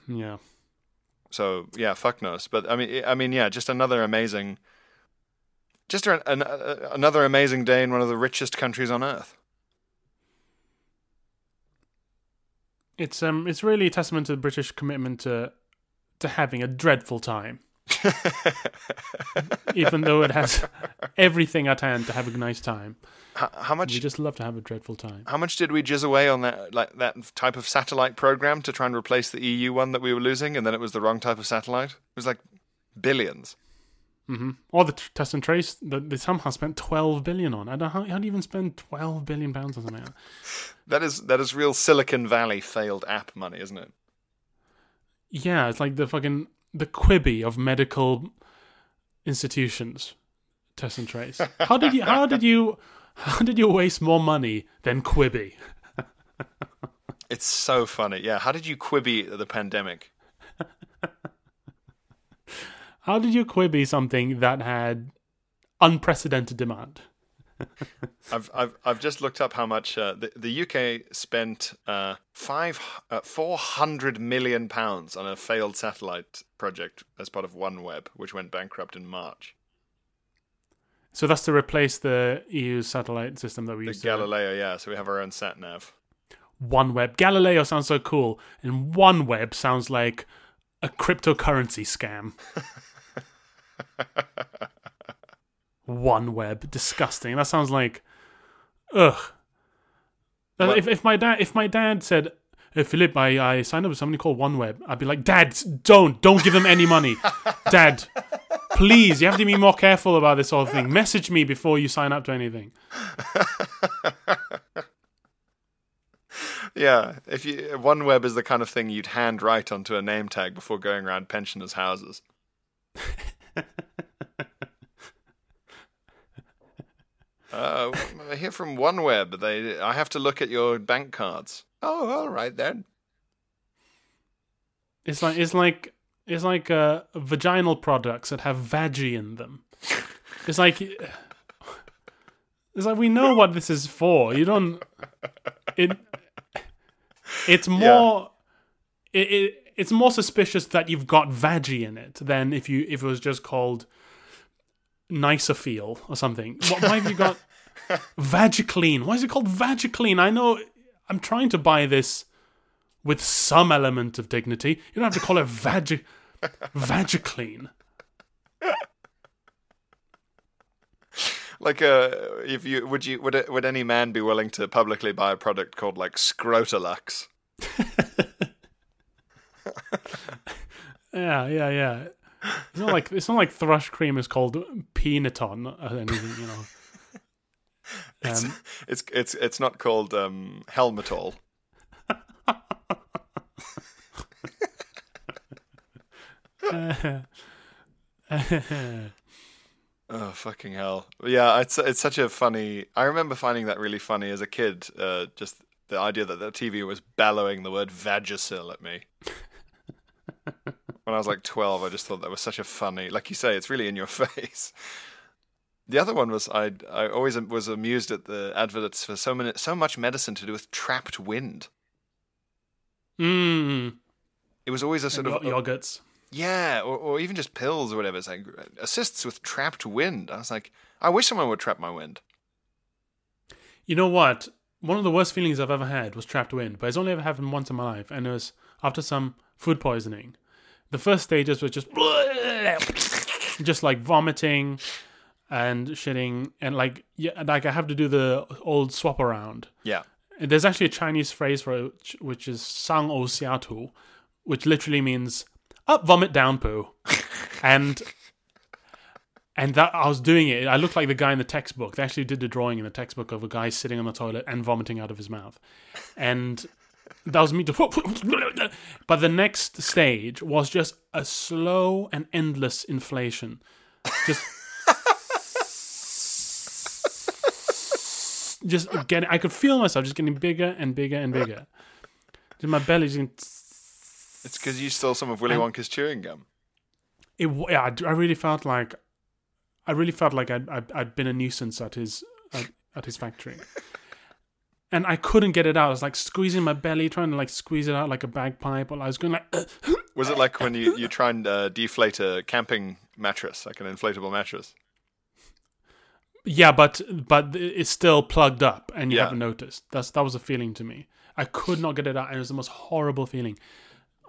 Yeah. So yeah, fuck knows. But I mean, I mean, yeah, just another amazing... Just an, an, uh, another amazing day in one of the richest countries on earth. It's um, it's really a testament to the British commitment to to having a dreadful time, even though it has everything at hand to have a nice time. How, how much? We just love to have a dreadful time. How much did we jizz away on that like that type of satellite program to try and replace the E U one that we were losing, and then it was the wrong type of satellite? It was like billions. Mm-hmm. Or the t- test and trace that they somehow spent twelve billion on. I don't how, how do you even spend twelve billion pounds on something? That is that is real Silicon Valley failed app money, isn't it? Yeah, it's like the fucking the Quibi of medical institutions. Test and trace. How did you how did you how did you waste more money than Quibi? It's so funny. Yeah, how did you Quibi the pandemic? How did you Quibi something that had unprecedented demand? I've I've I've just looked up how much uh, the the U K spent uh, five uh, four hundred million pounds on a failed satellite project as part of OneWeb, which went bankrupt in March. So that's to replace the E U satellite system that we the used. Galileo, to... yeah. So we have our own sat nav. OneWeb, Galileo sounds so cool, and OneWeb sounds like a cryptocurrency scam. OneWeb, disgusting. That sounds like, ugh. Well, if if my dad if my dad said, hey, Philip, I, I signed up with somebody called OneWeb, I'd be like, Dad, don't don't give them any money, Dad. Please, you have to be more careful about this sort of thing. Message me before you sign up to anything. Yeah, if you OneWeb is the kind of thing you'd hand write onto a name tag before going around pensioners' houses. Uh, I hear from OneWeb. They, I have to look at your bank cards. Oh, all right then. It's like it's like it's like uh, vaginal products that have vaggie in them. It's like it's like we know what this is for. You don't. It it's more yeah. it, it it's more suspicious that you've got vaggie in it than if you if it was just called Nisophil or something. What, why have you got Vagiclean? Why is it called Vagiclean? I know I'm trying to buy this with some element of dignity. You don't have to call it Vag Vagiclean. Like, uh, if you would you would would any man be willing to publicly buy a product called like Scrotalux? yeah, yeah, yeah. It's not like it's not like thrush cream is called Peanuton or anything, you know. Um, it's, it's it's it's not called um, Helmetol. Oh, fucking hell. Yeah, it's it's such a funny... I remember finding that really funny as a kid, uh, just the idea that the T V was bellowing the word Vagisil at me. When I was like twelve, I just thought that was such a funny... Like you say, it's really in your face. The other one was I I always was amused at the adverts for so many, so much medicine to do with trapped wind. Mm. It was always a sort and of... Yogurts. Yeah, or, or even just pills or whatever. It's like, assists with trapped wind. I was like, I wish someone would trap my wind. You know what? One of the worst feelings I've ever had was trapped wind, but it's only ever happened once in my life, and it was after some food poisoning. The first stages were just... just like vomiting... and shitting, and like yeah, like I have to do the old swap around. Yeah. And there's actually a Chinese phrase for it, which, which is "sang o xia tu," which literally means "up vomit down poo," and and that I was doing it. I looked like the guy in the textbook. They actually did the drawing in the textbook of a guy sitting on the toilet and vomiting out of his mouth, and that was me. To, but the next stage was just a slow and endless inflation, just. Just getting, I could feel myself just getting bigger and bigger and bigger. Just my belly just. Getting... It's because you stole some of Willy and Wonka's chewing gum. It, yeah, I, I really felt like, I really felt like I'd, I'd, I'd been a nuisance at his, at, at his factory, and I couldn't get it out. I was like squeezing my belly, trying to like squeeze it out like a bagpipe, while I was going like. Was it like when you you try and uh, deflate a camping mattress, like an inflatable mattress? Yeah, but but it's still plugged up, and you yeah. haven't noticed. That's that was a feeling to me. I could not get it out, and it was the most horrible feeling.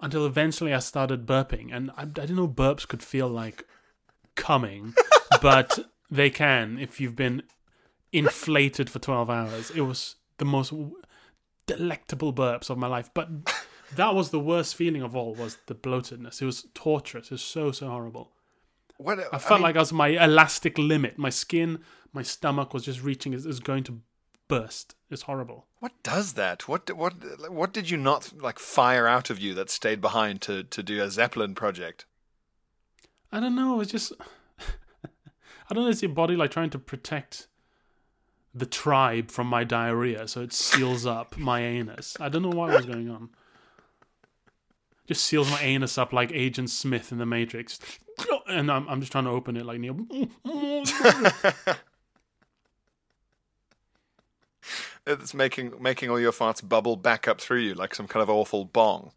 Until eventually, I started burping, and I, I didn't know burps could feel like coming, but they can if you've been inflated for twelve hours. It was the most delectable burps of my life, but that was the worst feeling of all. Was the bloatedness? It was torturous. It was so so horrible. What, I felt I mean, like I was my elastic limit. My skin, my stomach was just reaching. It was going to burst. It's horrible. What does that? What what what did you not like fire out of you that stayed behind to, to do a Zeppelin project? I don't know. It's just I don't know. It's your body like trying to protect the tribe from my diarrhea, so it seals up my anus. I don't know what was going on. Just seals my anus up like Agent Smith in The Matrix. And I'm I'm just trying to open it like Neil. It's making making all your farts bubble back up through you like some kind of awful bong.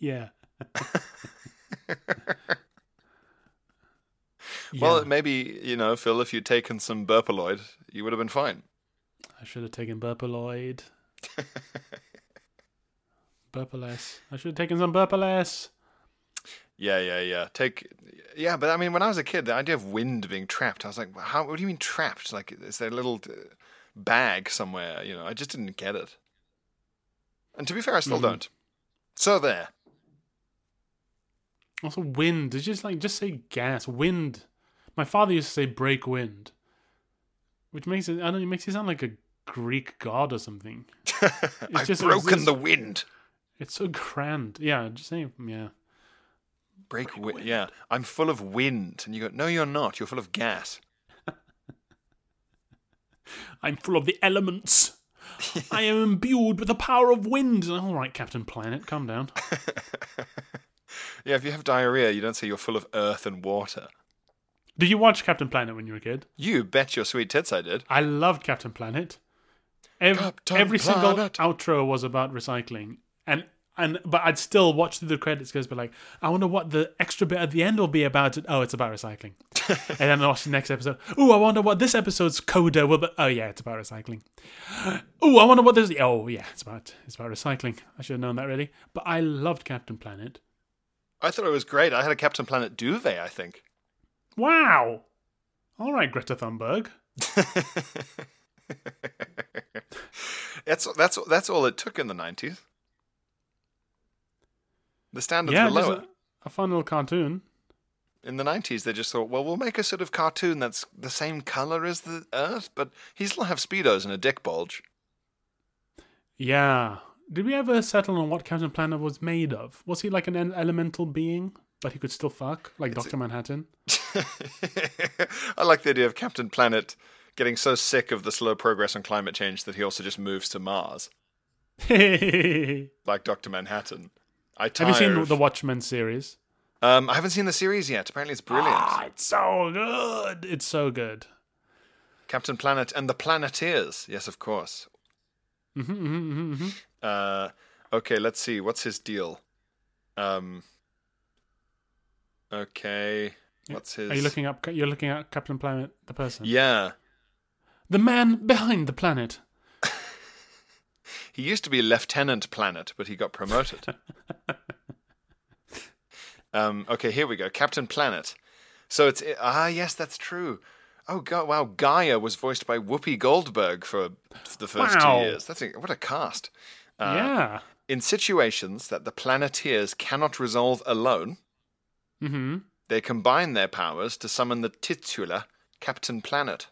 Yeah. Well, yeah. Maybe, you know, Phil, if you'd taken some Burpaloid, you would have been fine. I should have taken Burpaloid. Burpaless. I should have taken some Burpaless. Yeah, yeah, yeah. Take, yeah, but I mean, when I was a kid, the idea of wind being trapped, I was like, "How? What do you mean trapped? Like, is there a little bag somewhere?" You know, I just didn't get it. And to be fair, I still mm-hmm. don't. So there. Also, wind. It's just like just say gas, wind. My father used to say break wind, which makes it. I don't know. It makes you sound like a Greek god or something. I've just, broken it's, the it's, wind. It's so grand. Yeah, just saying. Yeah. Break, Break wi- wind. Yeah, I'm full of wind. And you go, no, you're not. You're full of gas. I'm full of the elements. I am imbued with the power of wind. All right, Captain Planet, calm down. Yeah, if you have diarrhea, you don't say you're full of earth and water. Did you watch Captain Planet when you were a kid? You bet your sweet tits I did. I loved Captain Planet. Every, Captain every single Planet. Outro was about recycling. And... And, but I'd still watch through the credits because be like, I wonder what the extra bit at the end will be about. It. Oh, it's about recycling. And then I watch the next episode. Oh, I wonder what this episode's coda will be. Oh, yeah, it's about recycling. Oh, I wonder what this... Oh, yeah, it's about it's about recycling. I should have known that, really. But I loved Captain Planet. I thought it was great. I had a Captain Planet duvet, I think. Wow. All right, Greta Thunberg. that's, that's, that's all it took in the nineties. The standards yeah, were lower. Yeah, a, a fun little cartoon. In the nineties, they just thought, well, we'll make a sort of cartoon that's the same colour as the Earth, but he'll have Speedos and a dick bulge. Yeah. Did we ever settle on what Captain Planet was made of? Was he like an elemental being, but he could still fuck? Like it's Doctor A... Manhattan? I like the idea of Captain Planet getting so sick of the slow progress on climate change that he also just moves to Mars. Like Doctor Manhattan. I Have you seen of... the Watchmen series? Um, I haven't seen the series yet. Apparently it's brilliant. Ah, it's so good. It's so good. Captain Planet and the Planeteers. Yes, of course. Mm-hmm, mm-hmm, mm-hmm. Uh, okay, let's see. What's his deal? Um. Okay. What's his... Are you looking up... You're looking at Captain Planet, the person? Yeah. The man behind the planet. He used to be Lieutenant Planet, but he got promoted. um, okay, here we go. Captain Planet. So it's... Ah, yes, that's true. Oh, God, wow. Gaia was voiced by Whoopi Goldberg for the first wow. two years. That's a, what a cast. Uh, yeah. In situations that the Planeteers cannot resolve alone, mm-hmm. they combine their powers to summon the titular Captain Planet.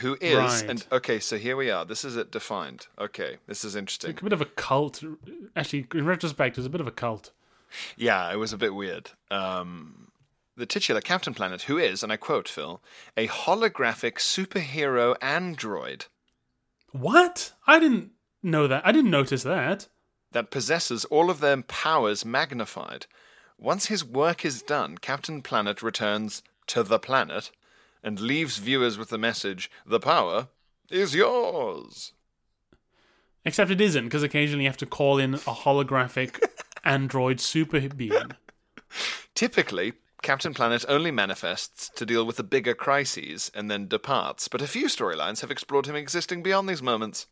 Who is... Right. And okay, so here we are. This is it defined. Okay, this is interesting. It's a bit of a cult. Actually, in retrospect, it was a bit of a cult. Yeah, it was a bit weird. Um, the titular Captain Planet, who is, and I quote Phil, a holographic superhero android. What? I didn't know that. I didn't notice that. That possesses all of their powers magnified. Once his work is done, Captain Planet returns to the planet and leaves viewers with the message, the power is yours. Except it isn't, because occasionally you have to call in a holographic android super being. Typically, Captain Planet only manifests to deal with the bigger crises and then departs, but a few storylines have explored him existing beyond these moments,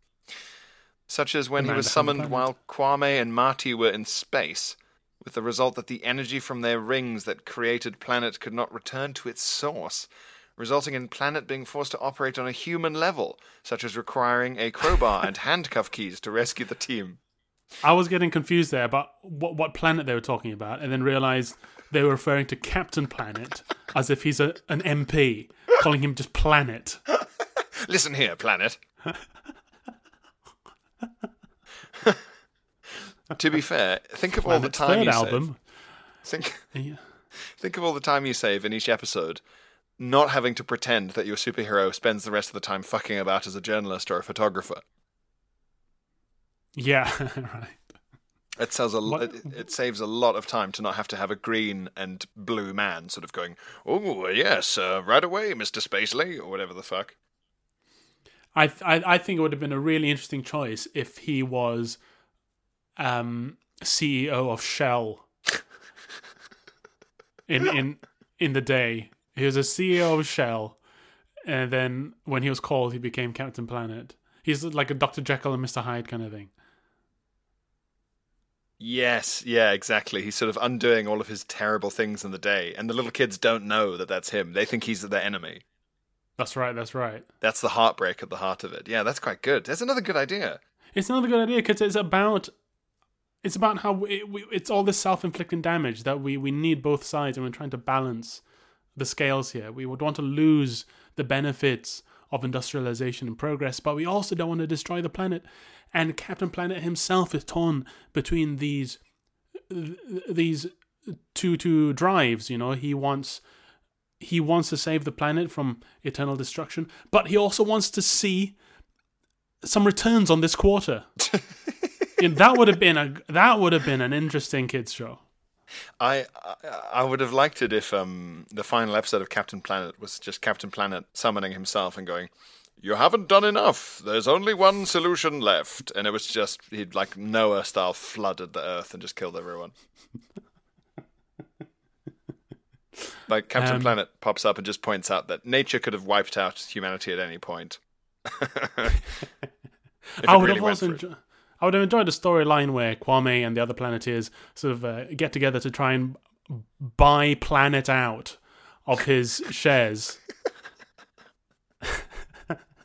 such as when he was summoned while Kwame and Marty were in space, with the result that the energy from their rings that created Planet could not return to its source, resulting in Planet being forced to operate on a human level, such as requiring a crowbar and handcuff keys to rescue the team. I was getting confused there about what, what planet they were talking about, and then realised they were referring to Captain Planet as if he's a, an M P, calling him just Planet. Listen here, Planet. To be fair, think of all the time you save. Think, yeah. think of all the time you save in each episode, not having to pretend that your superhero spends the rest of the time fucking about as a journalist or a photographer. Yeah, right. It saves a lot. It, it saves a lot of time to not have to have a green and blue man sort of going, "Oh yes, uh, right away, Mister Spacely," or whatever the fuck. I, th- I I think it would have been a really interesting choice if he was. Um, C E O of Shell in in in the day. He was a C E O of Shell, and then when he was called, he became Captain Planet. He's like a Doctor Jekyll and Mister Hyde kind of thing. Yes, yeah, exactly. He's sort of undoing all of his terrible things in the day, and the little kids don't know that that's him. They think he's their enemy. That's right, that's right. That's the heartbreak at the heart of it. Yeah, that's quite good. That's another good idea. It's another good idea, because it's about... It's about how it, we, it's all this self-inflicting damage that we, we need both sides, and we're trying to balance the scales here. We would want to lose the benefits of industrialization and progress, but we also don't want to destroy the planet. And Captain Planet himself is torn between these these two two drives. You know, he wants he wants to save the planet from eternal destruction, but he also wants to see some returns on this quarter. And that would have been a that would have been an interesting kids show. I I would have liked it if um the final episode of Captain Planet was just Captain Planet summoning himself and going, "You haven't done enough. There's only one solution left." And it was just he'd like Noah style flooded the earth and just killed everyone. Like Captain um, Planet pops up and just points out that nature could have wiped out humanity at any point. I would really have also enjoyed. I would have enjoyed a storyline where Kwame and the other Planeteers sort of uh, get together to try and buy Planet out of his shares. I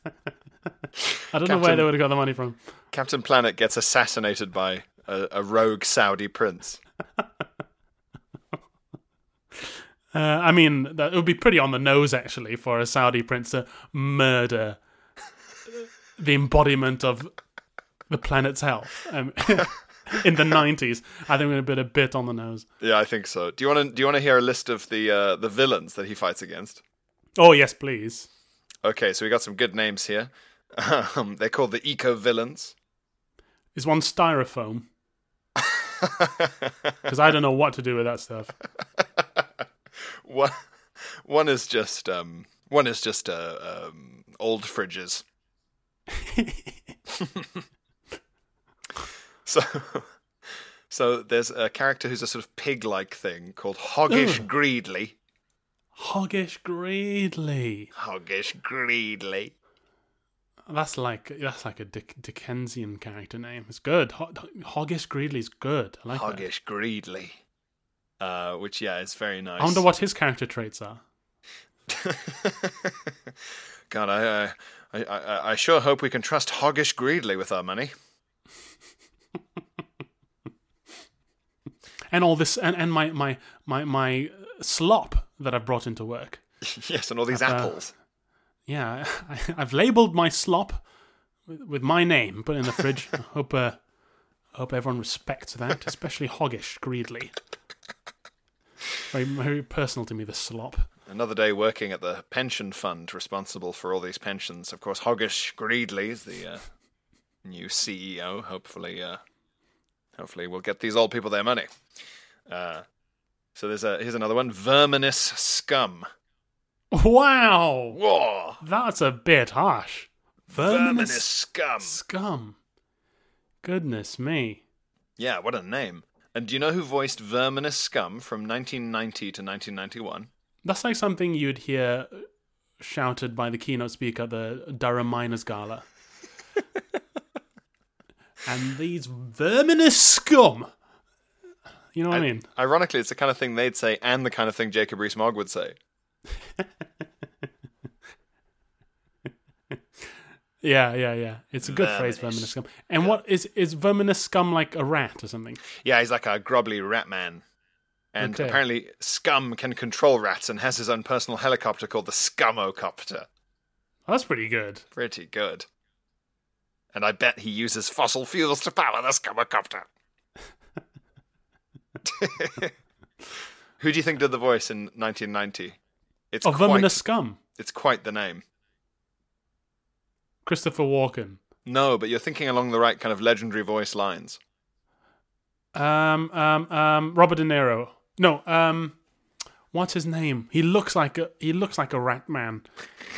don't Captain, know where they would have got the money from. Captain Planet gets assassinated by a, a rogue Saudi prince. uh, I mean, that, it would be pretty on the nose, actually, for a Saudi prince to murder the embodiment of... The planet's health um, in the nineties. I think we're a bit a bit on the nose. Yeah, I think so. Do you want to do you want to hear a list of the uh, the villains that he fights against? Oh yes, please. Okay, so we got some good names here. Um, they're called the eco villains. Is one styrofoam? Because I don't know what to do with that stuff. One, one is just um, one is just uh, um, old fridges. so, so there's a character who's a sort of pig-like thing called Hoggish Greedly. Hoggish Greedly. Hoggish Greedly. That's like that's like a Dick, Dickensian character name. It's good. Hog, Hoggish Greedly's good. I like Hoggish that. Greedly. Uh, which, yeah, is very nice. I wonder what his character traits are. God, I, I, I, I sure hope we can trust Hoggish Greedly with our money. And all this, and, and my, my, my, my slop that I've brought into work. Yes, and all these I've, apples. Uh, yeah, I, I've labelled my slop with, with my name, put it in the fridge. I hope, uh, hope everyone respects that, especially Hoggish Greedly. Very, very personal to me, the slop. Another day working at the pension fund responsible for all these pensions. Of course, Hoggish Greedly is the uh, new C E O. Hopefully, uh, hopefully we'll get these old people their money. Uh, so there's a here's another one, Verminous Scum. Wow! Whoa. That's a bit harsh. Verminous, Verminous Scum. Scum. Goodness me. Yeah, what a name. And do you know who voiced Verminous Scum from nineteen ninety to nineteen ninety-one? That's like something you'd hear shouted by the keynote speaker at the Durham Miners Gala. And these Verminous Scum! You know what I, I mean? Ironically, it's the kind of thing they'd say and the kind of thing Jacob Rees-Mogg would say. Yeah, yeah, yeah. It's a good verminous. phrase, Verminous Scum. And yeah. what is is Verminous Scum like a rat or something? Yeah, he's like a grobbly rat man. And okay. apparently Scum can control rats and has his own personal helicopter called the Scum-o-copter. Oh, that's pretty good. Pretty good. And I bet he uses fossil fuels to power the Scum-o-copter. Who do you think did the voice in nineteen ninety? It's oh, quite, Verminous Scum. It's quite the name. Christopher Walken. No, but you're thinking along the right kind of legendary voice lines. Um, um, um, Robert De Niro. No, um, what's his name? He looks like a he looks like a rat man.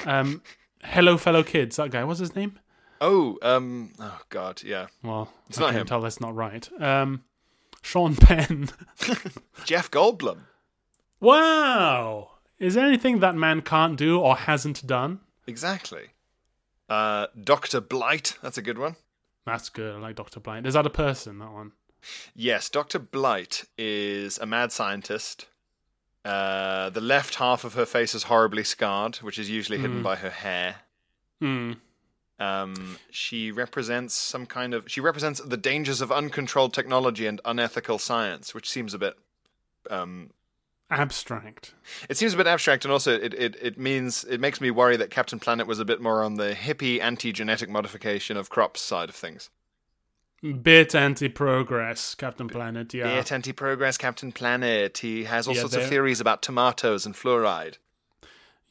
Um, hello, fellow kids. That guy. What's his name? Oh, um, oh God, yeah. Well, it's I not can him. Tell that's not right. Um, Sean Penn. Jeff Goldblum. Wow. Is there anything that man can't do or hasn't done? Exactly. Uh, Doctor Blight, that's a good one. That's good, I like Doctor Blight. Is that a person, that one? Yes, Doctor Blight is a mad scientist. Uh, the left half of her face is horribly scarred, which is usually mm. hidden by her hair. Mm. Um, she represents some kind of... She represents the dangers of uncontrolled technology and unethical science, which seems a bit... Um, abstract. It seems a bit abstract, and also it, it, it means it makes me worry that Captain Planet was a bit more on the hippie anti-genetic modification of crops side of things. Bit anti-progress, Captain B- Planet, yeah. Bit anti-progress, Captain Planet. He has all yeah, sorts there... of theories about tomatoes and fluoride.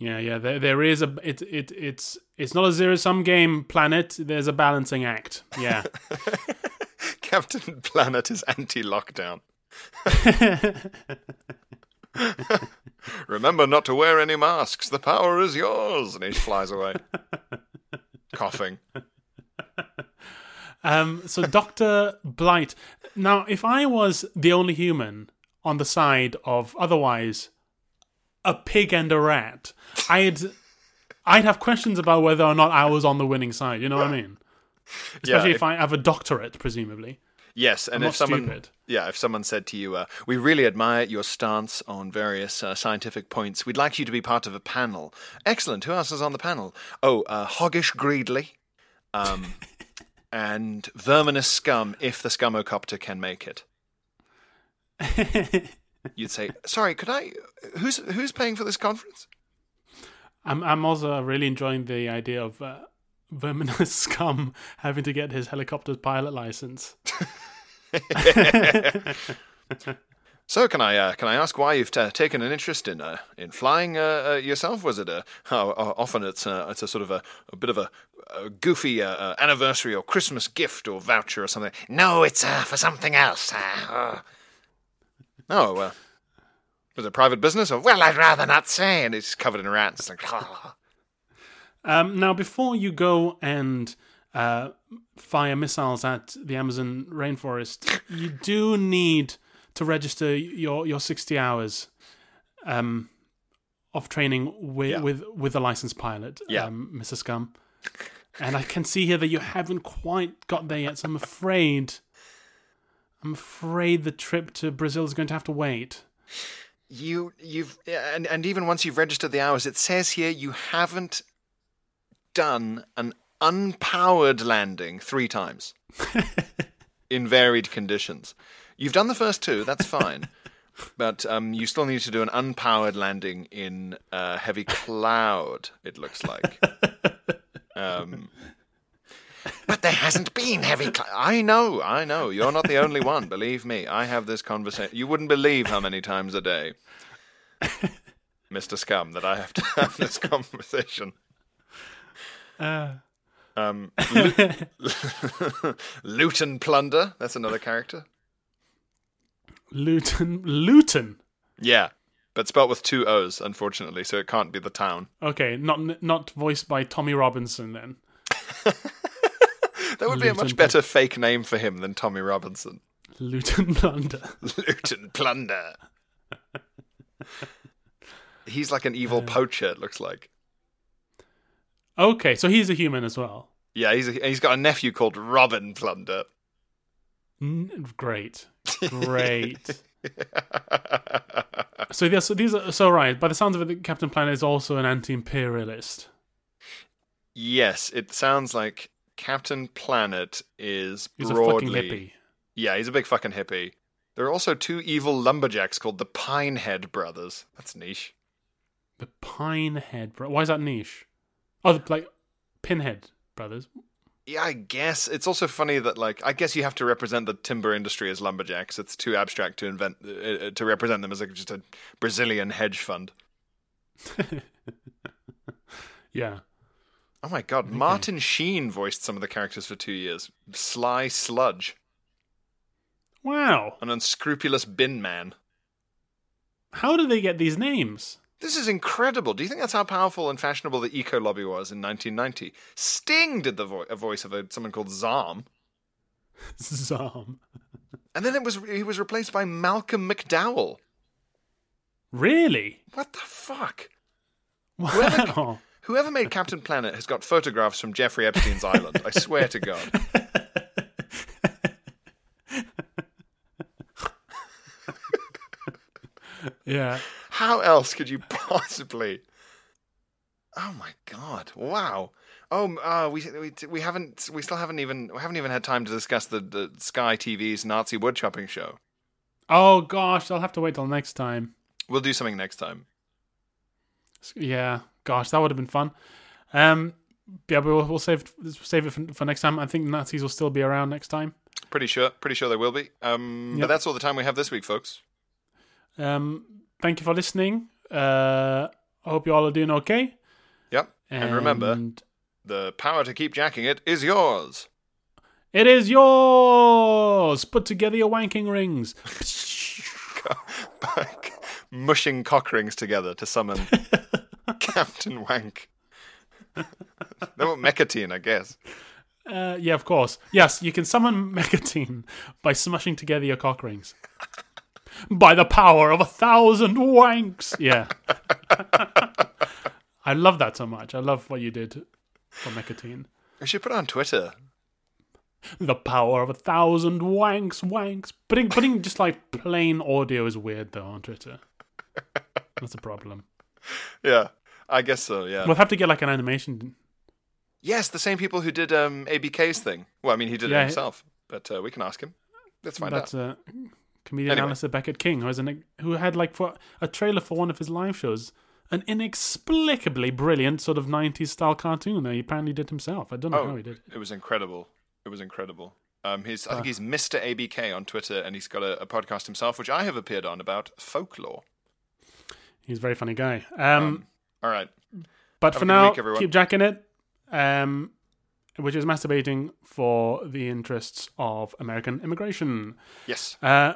Yeah, yeah. There, there is a it, it, it's it's not a zero-sum game, Planet. There's a balancing act. Yeah. Captain Planet is anti-lockdown. Remember not to wear any masks. The power is yours. And he flies away, coughing. Um, so Doctor Blight. Now, if I was the only human on the side of otherwise a pig and a rat, I'd I'd have questions about whether or not I was on the winning side. You know what I mean? Especially yeah, if, if I have a doctorate, presumably. Yes, and I'm if someone stupid. yeah, if someone said to you, uh, "We really admire your stance on various uh, scientific points. We'd like you to be part of a panel." Excellent. Who else is on the panel? Oh, uh, Hoggish Greedly, um, and Verminous Scum. If the Scum-o-copter can make it, you'd say, "Sorry, could I? Who's who's paying for this conference?" I'm I'm also really enjoying the idea of uh, Verminous Scum having to get his helicopter's pilot license. So can I uh, can I ask why you've t- taken an interest in uh, in flying uh, uh, yourself? Was it a, uh, often it's a, it's a sort of a, a bit of a, a goofy uh, uh, anniversary or Christmas gift or voucher or something. No, it's uh, for something else. Uh, oh, oh, well. Was it private business? Or, well, I'd rather not say. And it's covered in rats. Like, oh. um, now, before you go and uh, fire missiles at the Amazon rainforest, you do need to register your, your sixty hours um, of training with, yeah. with with a licensed pilot, yeah. um, Mister Scum. And I can see here that you haven't quite got there yet, so I'm afraid I'm afraid the trip to Brazil is going to have to wait. You, you've, and, and even once you've registered the hours, it says here you haven't done an unpowered landing three times in varied conditions. You've done the first two, that's fine. But um, you still need to do an unpowered landing in uh, heavy cloud, it looks like. Um, but there hasn't been heavy cloud. I know, I know. You're not the only one, believe me. I have this conversation. You wouldn't believe how many times a day, Mister Scum, that I have to have this conversation. Uh. Um, Lu- Luton Plunder, that's another character. Luton, Luton. Yeah, but spelt with two O's, unfortunately, so it can't be the town. Okay, not not voiced by Tommy Robinson then. That would Luton be a much better fake name for him than Tommy Robinson. Luton Plunder. Luton Plunder. He's like an evil uh, poacher, it looks like. Okay, so he's a human as well. Yeah, he's a, he's got a nephew called Robin Plunder. N- great. Great. so these, these are so right. By the sounds of it, Captain Planet is also an anti-imperialist. Yes, it sounds like Captain Planet is he's broadly. He's a fucking hippie. Yeah, he's a big fucking hippie. There are also two evil lumberjacks called the Pinehead Brothers. That's niche. The Pinehead Brothers. Why is that niche? Oh, the, like Pinhead Brothers. Yeah, I guess. It's also funny that, like, I guess you have to represent the timber industry as lumberjacks. It's too abstract to invent uh, to represent them as like just a Brazilian hedge fund. Yeah. Oh, my God. Okay. Martin Sheen voiced some of the characters for two years. Sly Sludge. Wow. An unscrupulous bin man. How do they get these names? This is incredible. Do you think that's how powerful and fashionable the eco-lobby was in nineteen ninety? Sting did the vo- a voice of a, someone called Zam. Zam. And then it was he was replaced by Malcolm McDowell. Really? What the fuck? Wow. Whoever, whoever made Captain Planet has got photographs from Jeffrey Epstein's island. I swear to God. Yeah. How else could you possibly? Oh my God! Wow. Oh, uh, we we we haven't we still haven't even we haven't even had time to discuss the, the Sky T V's Nazi woodchopping show. Oh gosh, I'll have to wait till next time. We'll do something next time. Yeah, gosh, that would have been fun. Um, yeah, but we'll, we'll save save it for, for next time. I think Nazis will still be around next time. Pretty sure, pretty sure they will be. Um, yep. But that's all the time we have this week, folks. Um. Thank you for listening. Uh, I hope you all are doing okay. Yep. And, and remember, the power to keep jacking it is yours. It is yours! Put together your wanking rings. Mushing cock rings together to summon Captain Wank. They want Mechatine, I guess. Uh, yeah, of course. Yes, you can summon Mechatine by smashing together your cock rings. By the power of a thousand wanks. Yeah. I love that so much. I love what you did for Mechatine. I should put it on Twitter. The power of a thousand wanks, wanks. Putting, putting just like plain audio is weird though on Twitter. That's a problem. Yeah, I guess so, yeah. We'll have to get like an animation. Yes, the same people who did um, A B K's thing. Well, I mean, he did yeah, it himself. But uh, we can ask him. Let's find that's, out. That's... Uh, Comedian anyway. Alistair Beckett King, who, is an, who had like for a trailer for one of his live shows, an inexplicably brilliant sort of nineties style cartoon that he apparently did himself. I don't know oh, how he did it. It was incredible. It was incredible. Um, he's uh, I think he's Mister A B K on Twitter, and he's got a, a podcast himself, which I have appeared on about folklore. He's a very funny guy. Um, um, all right, but have for now, keep jacking it. Um, which is masturbating for the interests of American immigration. Yes. Uh,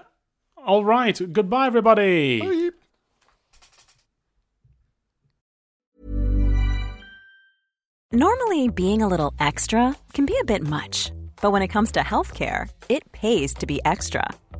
all right. Goodbye, everybody. Bye. Normally, being a little extra can be a bit much. But when it comes to healthcare, it pays to be extra.